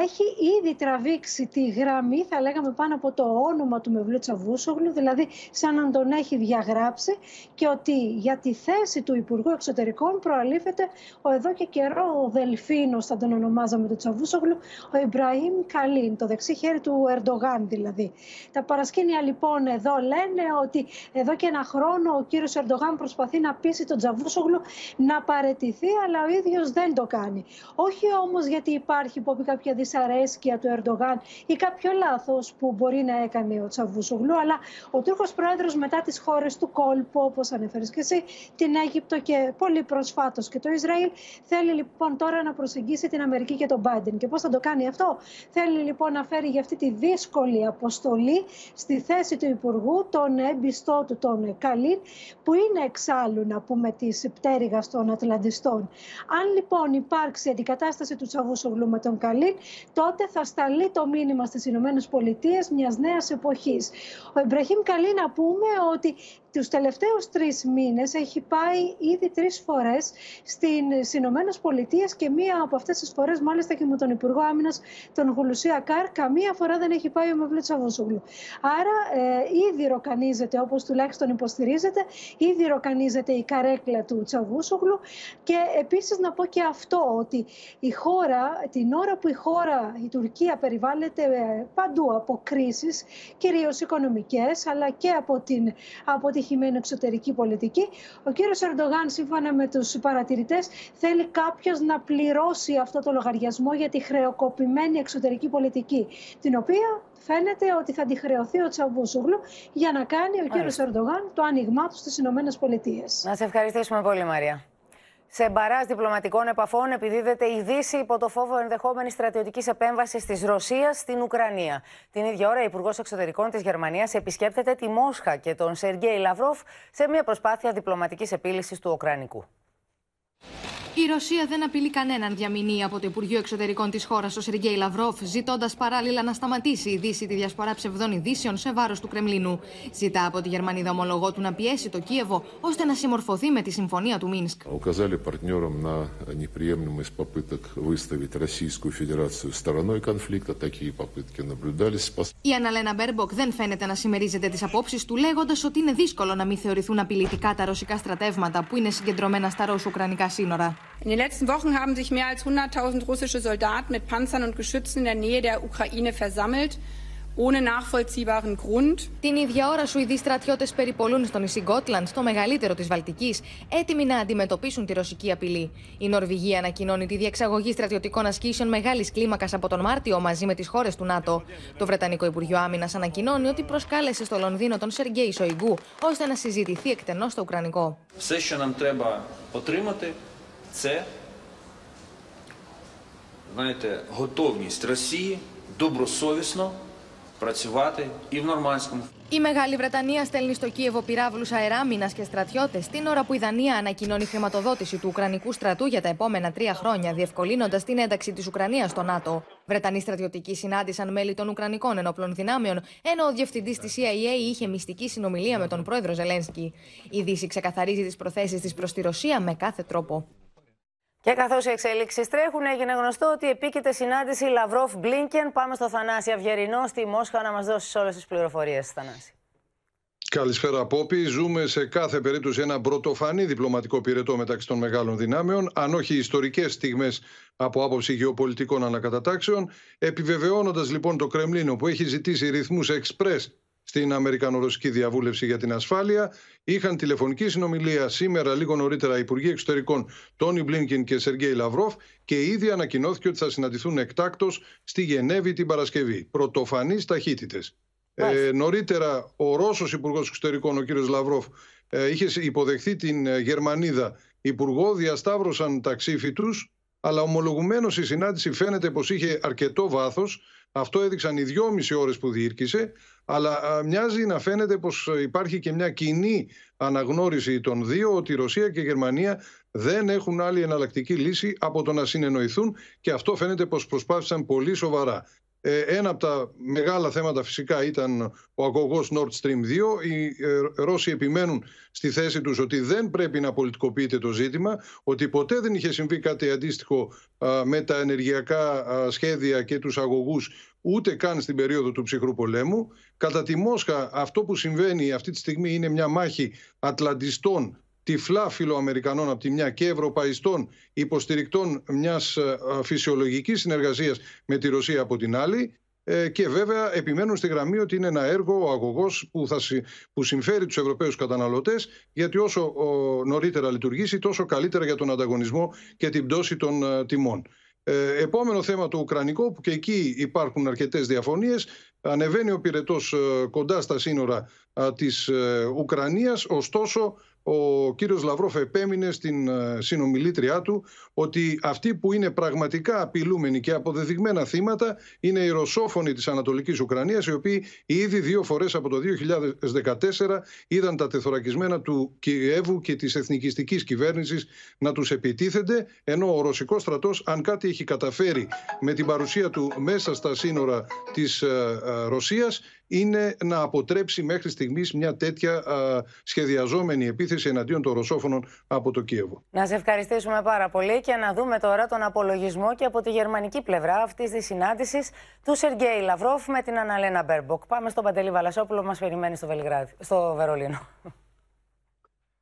έχει ήδη τραβήξει τη γραμμή, θα λέγαμε, πάνω από το όνομα του Μεβλούτ Τσαβούσογλου, δηλαδή σαν να τον έχει διαγράψει, και ότι για τη θέση του Υπουργού Εξωτερικών προαλήφεται ο εδώ και καιρό ο Δελφίνος, θα τον ονομάζαμε τον Τσαβούσογλου, ο Ιμπραήμ Καλίν, το δεξί χέρι του Ερντογάν δηλαδή. Τα παρασκήνια λοιπόν εδώ λένε ότι εδώ και ένα χρόνο ο κύριος Ερντογάν προσπαθεί να πείσει τον Τσαβούσογλου να παραιτηθεί, αλλά ο ίδιος δεν το κάνει. Όχι όμως γιατί υπάρχει κάποια δυσαρέσκεια του Ερντογάν ή κάποιο λάθος που μπορεί να έκανε ο Τσαβούσογλου, αλλά ο Τούρκος πρόεδρος μετά τις χώρες του κόλπου, όπως ανέφερες και εσύ, την Αίγυπτο και πολύ προσφάτως και το Ισραήλ, θέλει λοιπόν τώρα να προσεγγίσει την Αμερική και τον Biden. Και πώς θα το κάνει αυτό? Θέλει λοιπόν να φέρει για αυτή τη δύσκολη αποστολή στη θέση του Υπουργού τον εμπιστό του, τον Καλίν, που είναι εξάλλου, να πούμε, της πτέρυγας των Ατλαντιστών. Αν λοιπόν υπάρξει αντικατάσταση του Τσαβούσογλου με τον Καλίν, τότε θα σταλεί το μήνυμα στις Ηνωμένες Πολιτείες μιας νέας εποχής. Ο Ιμπραήμ Καλίν, να πούμε ότι τους τελευταίους 3 μήνες έχει πάει ήδη 3 φορές στις Ηνωμένες Πολιτείες και μία από αυτές τις φορές, μάλιστα και με τον Υπουργό Άμυνας, τον Γουλουσία Καρ, καμία φορά δεν έχει πάει ο Μεβλούτ Τσαβούσογλου. Άρα ήδη ροκανίζεται, όπως τουλάχιστον υποστηρίζεται, ήδη ροκανίζεται η καρέκλα του Τσαβούσογλου. Και επίσης να πω και αυτό, ότι η χώρα, την ώρα που η χώρα, η Τουρκία, περιβάλλεται παντού από κρίσεις, κυρίως οικονομικές, αλλά και από την αποτυχημένη εξωτερική πολιτική, ο κύριος Ερντογάν, σύμφωνα με τους παρατηρητές, θέλει κάποιος να πληρώσει αυτό το λογαριασμό για τη χρεοκοπημένη εξωτερική πολιτική, την οποία φαίνεται ότι θα τη χρεωθεί ο Τσαβούσογλου για να κάνει ο κύριος Ερντογάν το άνοιγμά του στις Ηνωμένες Πολιτείες. Να σε ευχαριστήσουμε πολύ, Μαρία. Σε μπαράζ διπλωματικών επαφών επιδίδεται η Δύση υπό το φόβο ενδεχόμενης στρατιωτικής επέμβασης της Ρωσίας στην Ουκρανία. Την ίδια ώρα, ο Υπουργός Εξωτερικών της Γερμανίας επισκέπτεται τη Μόσχα και τον Σεργέι Λαυρόφ σε μια προσπάθεια διπλωματικής επίλυσης του Ουκρανικού. Η Ρωσία δεν απειλεί κανέναν, διαμηνεί από το Υπουργείο Εξωτερικών της χώρας ο Σεργέι Λαυρόφ, ζητώντας παράλληλα να σταματήσει η Δύση τη διασπορά ψευδών ειδήσεων σε βάρος του Κρεμλίνου. Ζητά από τη Γερμανίδα ομολογό του να πιέσει το Κίεβο ώστε να συμμορφωθεί με τη συμφωνία του Μίνσκ. Η Αναλένα Μπέρμποκ δεν φαίνεται να συμμερίζεται τις απόψεις του, λέγοντας ότι είναι δύσκολο να μην θεωρηθούν απειλητικά τα ρωσικά στρατεύματα που είναι συγκεντρωμένα στα ρωσο-ουκρανικά σύνορα. In den letzten Wochen haben sich mehr als 100.000 russische Soldaten mit Panzern und Geschützen in der Nähe der Ukraine versammelt, ohne nachvollziehbaren Grund. Την ίδια ώρα, Σουηδοί στρατιώτες περιπολούν στο νησί Γκότλαντ, το μεγαλύτερο της Βαλτικής, έτοιμοι να αντιμετωπίσουν τη ρωσική απειλή. Η Νορβηγία ανακοινώνει τη διεξαγωγή στρατιωτικών ασκήσεων μεγάλης κλίμακας από τον Μάρτιο μαζί με τις χώρες του ΝΑΤΟ. Το Βρετανικό Υπουργείο Άμυνας ανακοινώνει ότι προσκάλεσε στο Λονδίνο τον Σεργέι Σοϊγκού ώστε να συζητηθεί εκτενώς το ουκρανικό. Це, знаєте, готовність Росії добросовісно працювати і в Нормандському. Η Μεγάλη Βρετανία στέλνει στο Κίεβο πυράβλους αεράμινας και στρατιώτες, την ώρα που η Δανία ανακοινώνει χρηματοδότηση του Ουκρανικού στρατού για τα επόμενα 3 χρόνια, διευκολύνοντας την ένταξη της Ουκρανίας στο ΝΑΤΟ. Βρετανοί στρατιωτικοί συνάντησαν μέλη των Ουκρανικών Ενόπλων Δυνάμεων, ενώ ο διευθυντής της CIA είχε μυστική συνομιλία με τον πρόεδρο Ζελένσκι. Η Δύση ξεκαθαρίζει τις προθέσεις της προς τη Ρωσία με κάθε τρόπο. Και καθώς οι εξέλιξεις τρέχουν, έγινε γνωστό ότι επίκειται συνάντηση Λαυρόφ-Μπλίνκεν. Πάμε στο Θανάση Αυγερινό στη Μόσχα να μας δώσεις όλες τις πληροφορίες, Θανάση. Καλησπέρα, Πόπη. Ζούμε σε κάθε περίπτωση ένα πρωτοφανή διπλωματικό πυρετό μεταξύ των μεγάλων δυνάμεων, αν όχι ιστορικές στιγμές από άποψη γεωπολιτικών ανακατατάξεων, επιβεβαιώνοντας λοιπόν το Κρεμλίνο, που έχει ζητήσει ρυθμούς εξπρές στην Αμερικανο-Ρωσική διαβούλευση για την ασφάλεια. Είχαν τηλεφωνική συνομιλία σήμερα, λίγο νωρίτερα, οι Υπουργοί Εξωτερικών Τόνι Μπλίνκεν και Σεργέι Λαυρόφ, και ήδη ανακοινώθηκε ότι θα συναντηθούν εκτάκτως στη Γενέβη την Παρασκευή. Πρωτοφανείς ταχύτητες. Νωρίτερα, ο Ρώσος Υπουργός Εξωτερικών, ο κ. Λαυρόφ, είχε υποδεχθεί την Γερμανίδα Υπουργό, διασταύρωσαν τα ξύφη τους, αλλά ομολογουμένως η συνάντηση φαίνεται πως είχε αρκετό βάθος. Αυτό έδειξαν οι 2,5 ώρες που διήρκησε, αλλά μοιάζει να φαίνεται πως υπάρχει και μια κοινή αναγνώριση των δύο, ότι η Ρωσία και η Γερμανία δεν έχουν άλλη εναλλακτική λύση από το να συνεννοηθούν, και αυτό φαίνεται πως προσπάθησαν πολύ σοβαρά. Ένα από τα μεγάλα θέματα φυσικά ήταν ο αγωγός Nord Stream 2. Οι Ρώσοι επιμένουν στη θέση τους ότι δεν πρέπει να πολιτικοποιείται το ζήτημα, ότι ποτέ δεν είχε συμβεί κάτι αντίστοιχο με τα ενεργειακά σχέδια και τους αγωγούς, ούτε καν στην περίοδο του ψυχρού πολέμου. Κατά τη Μόσχα αυτό που συμβαίνει αυτή τη στιγμή είναι μια μάχη ατλαντιστών, τυφλά φιλοαμερικανών από τη μια και ευρωπαϊστών υποστηρικτών μιας φυσιολογικής συνεργασίας με τη Ρωσία από την άλλη, και βέβαια επιμένουν στη γραμμή ότι είναι ένα έργο, ο αγωγός, που συμφέρει τους Ευρωπαίους καταναλωτές, γιατί όσο νωρίτερα λειτουργήσει τόσο καλύτερα για τον ανταγωνισμό και την πτώση των τιμών. Επόμενο θέμα, το ουκρανικό, που και εκεί υπάρχουν αρκετές διαφωνίες. Ανεβαίνει ο πυρετός κοντά στα σύνορα της Ουκρανίας, ωστόσο ο κύριος Λαυρόφ επέμεινε στην συνομιλήτριά του ότι αυτοί που είναι πραγματικά απειλούμενοι και αποδεδειγμένα θύματα είναι οι ρωσόφωνοι της Ανατολικής Ουκρανίας, οι οποίοι ήδη 2 φορές από το 2014 είδαν τα τεθωρακισμένα του Κιεβού και της εθνικιστικής κυβέρνησης να τους επιτίθενται, ενώ ο ρωσικός στρατός, αν κάτι έχει καταφέρει με την παρουσία του μέσα στα σύνορα της Ρωσίας, είναι να αποτρέψει μέχρι στιγμής μια τέτοια σχεδιαζόμενη επίθεση εναντίον των ρωσόφωνων από το Κίεβο. Να σε ευχαριστήσουμε πάρα πολύ και να δούμε τώρα τον απολογισμό και από τη γερμανική πλευρά αυτής της συνάντησης του Σεργέι Λαυρόφ με την Αναλένα Μπέρμποκ. Πάμε στον Παντελή Βαλασόπουλο που μας περιμένει στο Βερολίνο.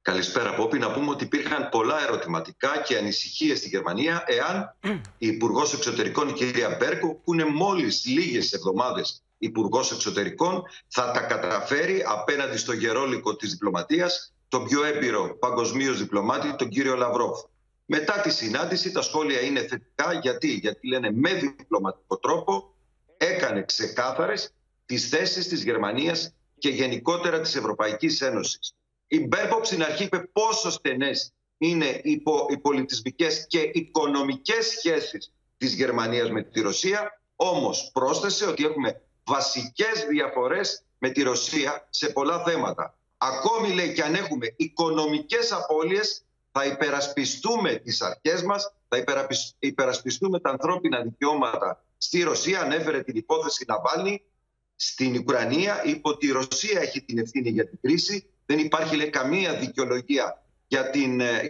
Καλησπέρα, Πόπη. Να πούμε ότι υπήρχαν πολλά ερωτηματικά και ανησυχίες στη Γερμανία εάν η Υπουργός Εξωτερικών, η κυρία Μπέρκο, που είναι μόλις λίγες εβδομάδες Υπουργός Εξωτερικών, θα τα καταφέρει απέναντι στο γερόλικο της διπλωματίας, τον πιο έμπειρο παγκοσμίως διπλωμάτη, τον κύριο Λαυρόφ. Μετά τη συνάντηση, τα σχόλια είναι θετικά. Γιατί λένε με διπλωματικό τρόπο έκανε ξεκάθαρες τις θέσεις της Γερμανίας και γενικότερα της Ευρωπαϊκής Ένωσης. Η Μπέρμποκ στην αρχή είπε πόσο στενές είναι οι πολιτισμικές και οικονομικές σχέσεις της Γερμανίας με τη Ρωσία, όμως πρόσθεσε ότι έχουμε βασικές διαφορές με τη Ρωσία σε πολλά θέματα. Ακόμη, λέει, και αν έχουμε οικονομικές απώλειες, θα υπερασπιστούμε τις αρχές μας, θα υπερασπιστούμε τα ανθρώπινα δικαιώματα στη Ρωσία. Ανέφερε την υπόθεση Ναβάλνη στην Ουκρανία, είπε ότι η Ρωσία έχει την ευθύνη για την κρίση. Δεν υπάρχει, λέει, καμία δικαιολογία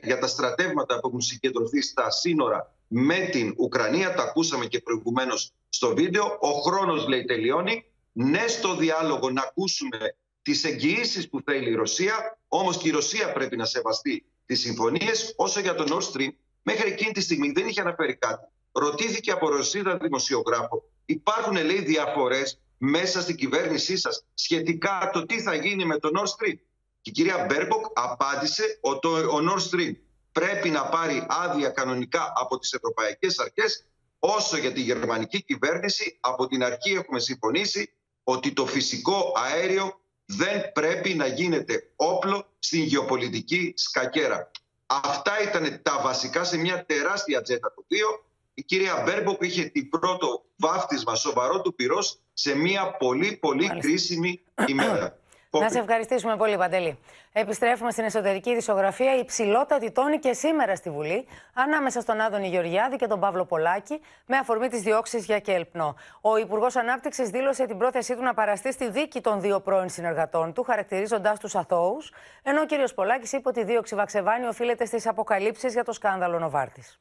για τα στρατεύματα που έχουν συγκεντρωθεί στα σύνορα με την Ουκρανία. Τα ακούσαμε και προηγουμένως στο βίντεο. Ο χρόνος, λέει, τελειώνει. Ναι, στο διάλογο να ακούσουμε τις εγγυήσεις που θέλει η Ρωσία, όμως και η Ρωσία πρέπει να σεβαστεί τις συμφωνίες. Όσο για τον Nord Stream, μέχρι εκείνη τη στιγμή δεν είχε αναφέρει κάτι. Ρωτήθηκε από Ρωσίδα δημοσιογράφο. Υπάρχουν, λέει, διαφορές μέσα στην κυβέρνησή σας σχετικά το τι θα γίνει με τον Nord Stream. Η κυρία Μπέρμποκ απάντησε ότι ο Nord Stream πρέπει να πάρει άδεια κανονικά από τις ευρωπαϊκές αρχές. Όσο για τη γερμανική κυβέρνηση, από την αρχή έχουμε συμφωνήσει ότι το φυσικό αέριο δεν πρέπει να γίνεται όπλο στην γεωπολιτική σκακέρα. Αυτά ήταν τα βασικά σε μια τεράστια ατζέντα του δύο. Η κυρία Μπέρμποκ είχε την πρώτο βάφτισμα σοβαρό του πυρός σε μια πολύ κρίσιμη ημέρα. Να σε ευχαριστήσουμε πολύ, Παντελή. Επιστρέφουμε στην εσωτερική ειδησιογραφία. Υψηλότατη τόνη και σήμερα στη Βουλή, ανάμεσα στον Άδωνη Γεωργιάδη και τον Παύλο Πολάκη, με αφορμή τις διώξεις για Κελπνό. Ο Υπουργός Ανάπτυξης δήλωσε την πρόθεσή του να παραστεί στη δίκη των δύο πρώην συνεργατών του, χαρακτηρίζοντας τους αθώους, ενώ ο κ. Πολάκης είπε ότι η δίωξη Βαξεβάνη οφείλεται στις αποκαλύψεις για το σκάνδαλο Νοβάρτης.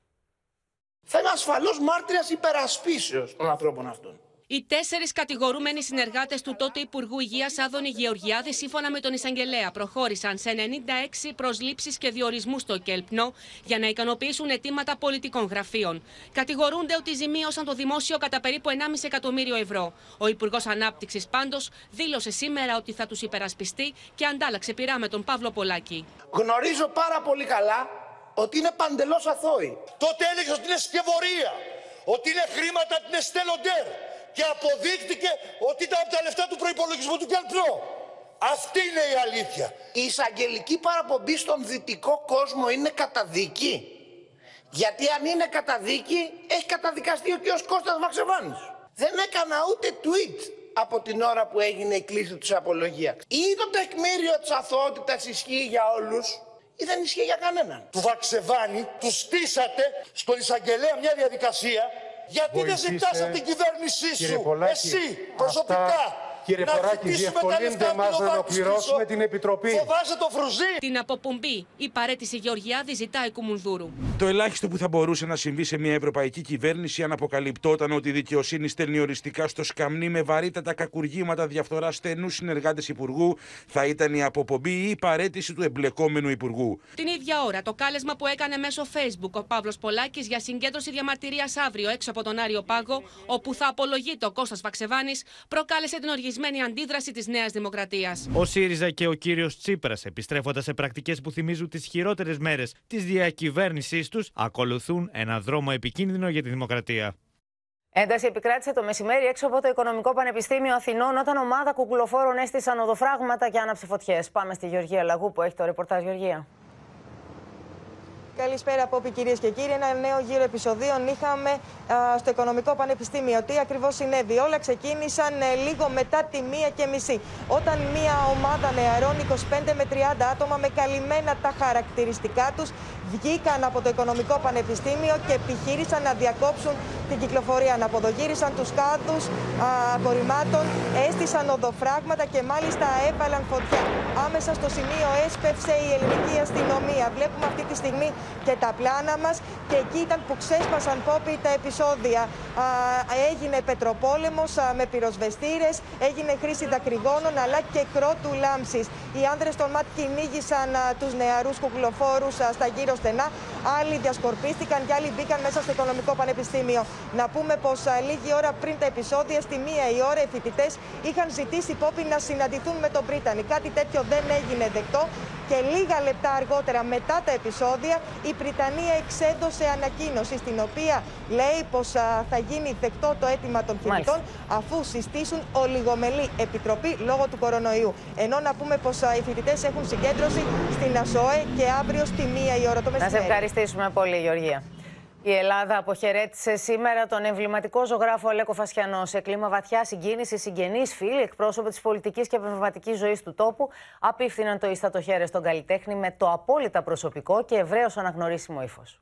Θα είμαι ασφαλώς μάρτυρας υπερασπίσεως των ανθρώπων αυτών. Οι τέσσερις κατηγορούμενοι συνεργάτες του τότε Υπουργού Υγείας Άδωνη Γεωργιάδη, σύμφωνα με τον εισαγγελέα, προχώρησαν σε 96 προσλήψεις και διορισμούς στο Κέλπνο για να ικανοποιήσουν αιτήματα πολιτικών γραφείων. Κατηγορούνται ότι ζημίωσαν το δημόσιο κατά περίπου 1,5 εκατομμύριο ευρώ. Ο Υπουργός Ανάπτυξης πάντως δήλωσε σήμερα ότι θα τους υπερασπιστεί και αντάλλαξε πειρά με τον Παύλο Πολάκη. Γνωρίζω πάρα πολύ καλά ότι είναι παντελώς αθώοι. Τότε έλεγε ότι είναι σκευωρία, ότι είναι χρήματα, ότι είναι στέλνοντερ. Και αποδείχτηκε ότι ήταν από τα λεφτά του προϋπολογισμού του Κελπνό. Αυτή είναι η αλήθεια. Η εισαγγελική παραπομπή στον δυτικό κόσμο είναι καταδίκη. Γιατί αν είναι καταδίκη, έχει καταδικαστεί ο κ. Κώστας Βαξεβάνης. Δεν έκανα ούτε tweet από την ώρα που έγινε η κλίση της απολογίας. Ή το τεκμήριο της αθωότητας ισχύει για όλους, ή δεν ισχύει για κανέναν. Του Βαξεβάνη του στήσατε στον εισαγγελέα μια διαδικασία. Γιατί δεν ζητάς από την κυβέρνησή σου, Πολάκη, εσύ προσωπικά, να ζητήσουμε τα λεφτά από την Οβάρτης την Επιτροπή. Φοβάσαι το φρουζί. Την αποπομπή, η παρέτηση Γεωργιάδη ζητάει Κουμουνδούρου. Το ελάχιστο που θα μπορούσε να συμβεί σε μια ευρωπαϊκή κυβέρνηση αν αποκαλυπτόταν ότι η δικαιοσύνη στέλνει οριστικά στο σκαμνί με βαρύτατα κακουργήματα διαφθορά στενού συνεργάτες Υπουργού θα ήταν η αποπομπή ή η παρέτηση του εμπλεκόμενου Υπουργού. Την ίδια ώρα, το κάλεσμα που έκανε μέσω Facebook ο Παύλος Πολάκης για συγκέντρωση διαμαρτυρίας αύριο έξω από τον Άριο Πάγο, όπου θα απολογείται ο Κώστας Βαξεβάνης, προκάλεσε την οργισμένη αντίδραση της Νέας Δημοκρατίας. Ο ΣΥΡΙΖΑ και ο κύριος Τσίπρας, επιστρέφοντας σε πρακτικές που θυμίζουν τις χειρότερες μέρες της διακυβέρνησής τους, ακολουθούν ένα δρόμο επικίνδυνο για τη δημοκρατία. Ένταση επικράτησε το μεσημέρι έξω από το Οικονομικό Πανεπιστήμιο Αθηνών, όταν ομάδα κουκουλοφόρων έστησαν οδοφράγματα και άναψε φωτιές. Πάμε στη Γεωργία Λαγού που έχει το ρεπορτάζ. Γεωργία. Καλησπέρα, Πόπη, κυρίες και κύριοι. Ένα νέο γύρο επεισοδίων είχαμε στο Οικονομικό Πανεπιστήμιο. Τι ακριβώς συνέβη? Όλα ξεκίνησαν λίγο μετά τη 1:30, όταν μια ομάδα νεαρών 25 με 30 άτομα με καλυμμένα τα χαρακτηριστικά τους βγήκαν από το Οικονομικό Πανεπιστήμιο και επιχείρησαν να διακόψουν την κυκλοφορία. Αναποδογύρισαν τους κάδους απορριμμάτων, έστησαν οδοφράγματα και μάλιστα έβαλαν φωτιά. Άμεσα στο σημείο έσπευσε η ελληνική αστυνομία. Βλέπουμε αυτή τη στιγμή και τα πλάνα μας και εκεί ήταν που ξέσπασαν, Πόπη, τα επεισόδια. Έγινε πετροπόλεμος με πυροσβεστήρες, έγινε χρήση δακρυγόνων αλλά και κρότου λάμψης. Οι άνδρες των ΜΑΤ κυνήγησαν τους νεαρούς κουκλοφόρους στα γύρω στενά. Άλλοι διασκορπίστηκαν και άλλοι μπήκαν μέσα στο Οικονομικό Πανεπιστήμιο. Να πούμε πως λίγη ώρα πριν τα επεισόδια, στη 1 η ώρα, οι φοιτητές είχαν ζητήσει, Πόπη, να συναντηθούν με τον Πρίτανη. Κάτι τέτοιο δεν έγινε δεκτό. Και λίγα λεπτά αργότερα, μετά τα επεισόδια, η Πριτανία εξέδωσε ανακοίνωση στην οποία λέει πως θα γίνει δεκτό το αίτημα των φοιτητών αφού συστήσουν ολιγομελή επιτροπή λόγω του κορονοϊού. Ενώ να πούμε πως οι φοιτητές έχουν συγκέντρωση στην ΑΣΟΕ και αύριο στη 1 η ώρα το μεσημέρι. Να σε ευχαριστήσουμε πολύ, Γεωργία. Η Ελλάδα αποχαιρέτησε σήμερα τον εμβληματικό ζωγράφο Αλέκο Φασιανό. Σε κλίμα βαθιά συγκίνηση, συγγενείς, φίλοι, εκπρόσωποι της πολιτικής και επαγγελματικής ζωής του τόπου απίφθηναν το ίστατο χέρι στον καλλιτέχνη με το απόλυτα προσωπικό και ευρέως αναγνωρίσιμο ύφος.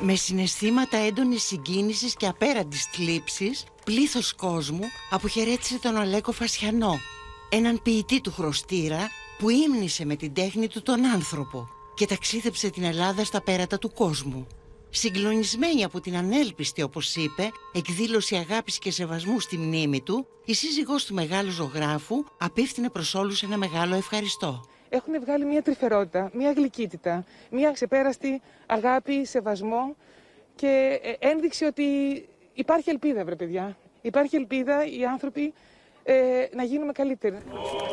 Με συναισθήματα έντονης συγκίνησης και απέραντης θλίψης, πλήθος κόσμου αποχαιρέτησε τον Αλέκο Φασιανό, έναν ποιητή του χρωστήρα, που ύμνησε με την τέχνη του τον άνθρωπο και ταξίδεψε την Ελλάδα στα πέρατα του κόσμου. Συγκλονισμένη από την ανέλπιστη, όπως είπε, εκδήλωση αγάπης και σεβασμού στη μνήμη του, η σύζυγός του μεγάλου ζωγράφου απίφθινε προς όλους ένα μεγάλο ευχαριστώ. Έχουν βγάλει μια τρυφερότητα, μια γλυκύτητα, μια ξεπέραστη αγάπη, σεβασμό και ένδειξη ότι υπάρχει ελπίδα, βρε παιδιά. Υπάρχει ελπίδα, οι άνθρωποι να γίνουμε καλύτεροι.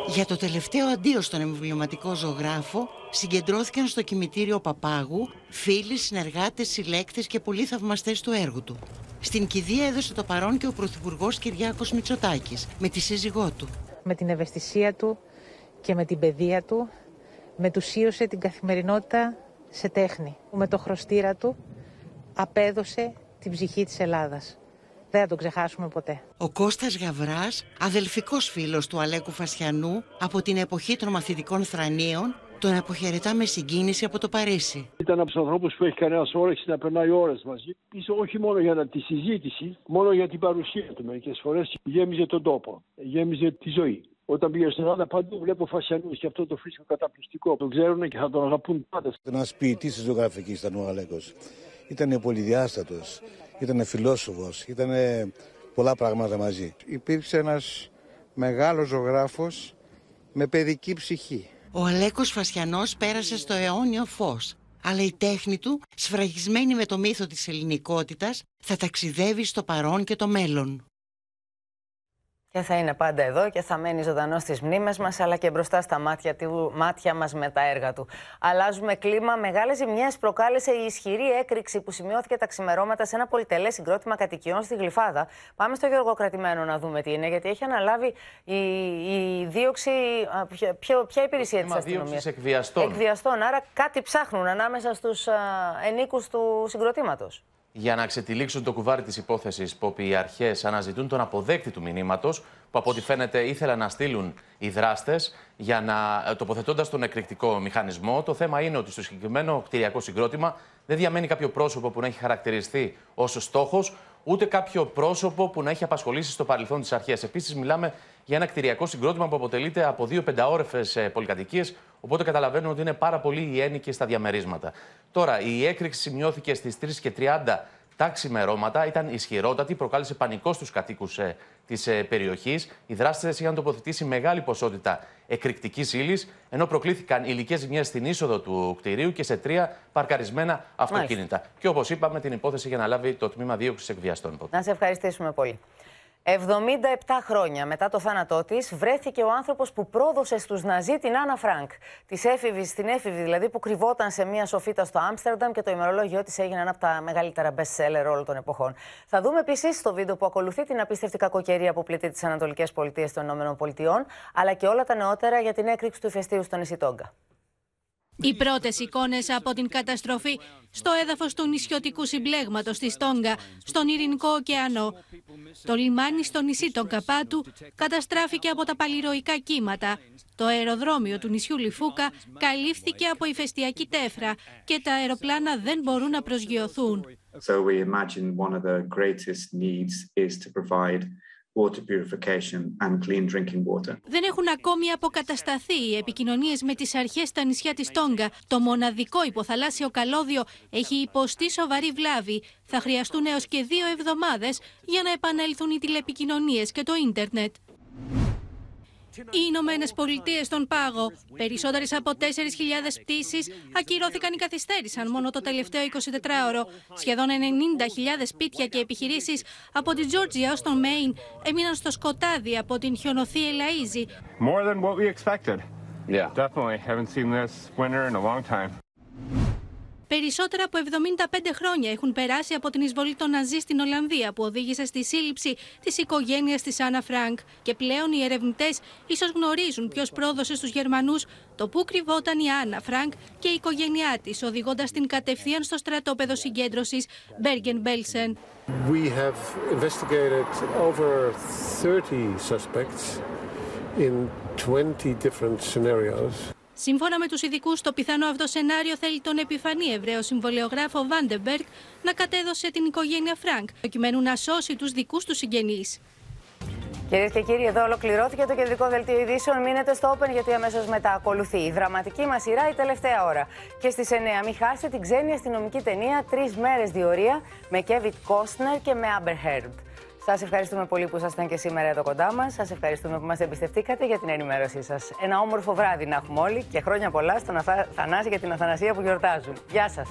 Για το τελευταίο αντίο στον εμβληματικό ζωγράφο συγκεντρώθηκαν στο κημητήριο Παπάγου φίλοι, συνεργάτες, συλλέκτες και πολλοί θαυμαστές του έργου του. Στην κηδεία έδωσε το παρόν και ο Πρωθυπουργός Κυριάκος Μητσοτάκης με τη σύζυγό του. Με την ευαισθησία του και με την παιδεία του μετουσίωσε την καθημερινότητα σε τέχνη. Με το χρωστήρα του απέδωσε την ψυχή της Ελλάδας. Δεν θα τον ξεχάσουμε ποτέ. Ο Κώστας Γαβράς, αδελφικός φίλος του Αλέκου Φασιανού από την εποχή των μαθητικών θρανίων, τον αποχαιρετά με συγκίνηση από το Παρίσι. Ήταν από τους ανθρώπους που έχει κανένας όρεξη να περνάει ώρες μαζί. Όχι μόνο για τη συζήτηση, μόνο για την παρουσία του. Μερικές φορές γέμιζε τον τόπο, γέμιζε τη ζωή. Όταν πήγε στην Ελλάδα, παντού βλέπω Φασιανούς και αυτό το φρέσκο καταπληκτικό. Τον ξέρουν και θα τον αγαπούν πάντα. Ένας ποιητής της ζωγραφικής ήταν ο Αλέκος. Ήταν πολυδιάστατος. Ήταν φιλόσοφος, ήταν πολλά πράγματα μαζί. Υπήρξε ένας μεγάλος ζωγράφος με παιδική ψυχή. Ο Αλέκος Φασιανός πέρασε στο αιώνιο φως, αλλά η τέχνη του, σφραγισμένη με το μύθο της ελληνικότητας, θα ταξιδεύει στο παρόν και το μέλλον. Και θα είναι πάντα εδώ και θα μένει ζωντανό στις μνήμες μας, αλλά και μπροστά στα μάτια μας με τα έργα του. Αλλάζουμε κλίμα. Μεγάλες ζημιές προκάλεσε η ισχυρή έκρηξη που σημειώθηκε τα ξημερώματα σε ένα πολυτελές συγκρότημα κατοικιών στη Γλυφάδα. Πάμε στο Γιώργο Κρατημένο να δούμε τι είναι, γιατί έχει αναλάβει η δίωξη. Ποια υπηρεσία της αστυνομίας? Εκβιαστών. Άρα κάτι ψάχνουν ανάμεσα στους ενίκους του συγκροτήματος. Για να ξετυλίξουν το κουβάρι της υπόθεσης, Πόπη, οι αρχές αναζητούν τον αποδέκτη του μηνύματος που από ό,τι φαίνεται ήθελαν να στείλουν οι δράστες για να τοποθετώντας τον εκρηκτικό μηχανισμό. Το θέμα είναι ότι στο συγκεκριμένο κτηριακό συγκρότημα δεν διαμένει κάποιο πρόσωπο που να έχει χαρακτηριστεί ως στόχος, ούτε κάποιο πρόσωπο που να έχει απασχολήσει στο παρελθόν τις αρχές. Επίσης, μιλάμε για ένα κτηριακό συγκρότημα που αποτελείται από 2 πενταόρεφες πολυκατοικίες, οπότε καταλαβαίνουμε ότι είναι πάρα πολύ οι ένικοι στα διαμερίσματα. Τώρα, η έκρηξη σημειώθηκε στις 3:30 τα ξημερώματα, ήταν ισχυρότατη, προκάλεσε πανικό στους κατοίκους της περιοχής. Οι δράστες είχαν τοποθετήσει μεγάλη ποσότητα εκρηκτικής ύλης, ενώ προκλήθηκαν υλικές ζημιές στην είσοδο του κτηρίου και σε 3 παρκαρισμένα αυτοκίνητα. Μάλιστα. Και όπως είπαμε, την υπόθεση για να λάβει το τμήμα δίωξης εκβιαστών. Να σε ευχαριστήσουμε πολύ. 77 χρόνια μετά το θάνατό της βρέθηκε ο άνθρωπος που πρόδωσε στους Ναζί την Άννα Φράνκ. Την έφηβη δηλαδή που κρυβόταν σε μια σοφίτα στο Άμστερνταμ και το ημερολόγιο της έγινε ένα από τα μεγαλύτερα best-seller όλων των εποχών. Θα δούμε επίσης στο βίντεο που ακολουθεί την απίστευτη κακοκαιρία που πλήττει τις ανατολικές πολιτείες των ΗΠΑ αλλά και όλα τα νεότερα για την έκρηξη του ηφαιστείου στο νησί Τόγκα. Οι πρώτες εικόνες από την καταστροφή στο έδαφος του νησιωτικού συμπλέγματος της Τόγκα, στον Ειρηνικό ωκεανό. Το λιμάνι στο νησί των Καπάτου καταστράφηκε από τα παλιροϊκά κύματα. Το αεροδρόμιο του νησιού Λιφούκα καλύφθηκε από ηφαιστειακή τέφρα και τα αεροπλάνα δεν μπορούν να προσγειωθούν. So we imagine one of the greatest needs is to provide water purification and clean drinking water. Δεν έχουν ακόμη αποκατασταθεί οι επικοινωνίες με τις αρχές στα νησιά της Τόγκα. Το μοναδικό υποθαλάσσιο καλώδιο έχει υποστεί σοβαρή βλάβη. Θα χρειαστούν έως και 2 εβδομάδες για να επανέλθουν οι τηλεπικοινωνίες και το ίντερνετ. Οι Ηνωμένες Πολιτείες στον πάγο. Περισσότερες από 4.000 πτήσεις ακυρώθηκαν ή καθυστέρησαν μόνο το τελευταίο 24ωρο. Σχεδόν 90.000 σπίτια και επιχειρήσεις από τη Τζόρτζια ως τον Μέιν έμειναν στο σκοτάδι από την χιονοθή Ελαΐζη. Περισσότερα από 75 χρόνια έχουν περάσει από την εισβολή των Ναζί στην Ολλανδία που οδήγησε στη σύλληψη της οικογένειας της Άννα Φράνκ. Και πλέον οι ερευνητές ίσως γνωρίζουν ποιος πρόδωσε στους Γερμανούς το πού κρυβόταν η Άννα Φράνκ και η οικογένειά της, οδηγώντας την κατευθείαν στο στρατόπεδο συγκέντρωσης Μπέργεν-Μπέλσεν. We have investigated over 30 suspects in 20 different scenarios. Σύμφωνα με τους ειδικούς, το πιθανό αυτό σενάριο θέλει τον επιφανή Εβραίο συμβολιογράφο Βάντεμπεργκ να κατέδωσε την οικογένεια Φρανκ, προκειμένου να σώσει τους δικούς του συγγενείς. Κυρίες και κύριοι, εδώ ολοκληρώθηκε το κεντρικό δελτίο ειδήσεων. Μείνετε στο Open, γιατί αμέσως μετά ακολουθεί η δραματική μας σειρά, η τελευταία ώρα. Και στις 9, μην χάσετε την ξένη αστυνομική ταινία 3 μέρες διορία με Κέβιτ Κόστνερ και με Άμπερ Χέρντ. Σας ευχαριστούμε πολύ που ήσασταν και σήμερα εδώ κοντά μας. Σας ευχαριστούμε που μας εμπιστευτήκατε για την ενημέρωσή σας. Ένα όμορφο βράδυ να έχουμε όλοι και χρόνια πολλά στον Θανάση για την Αθανασία που γιορτάζουν. Γεια σας.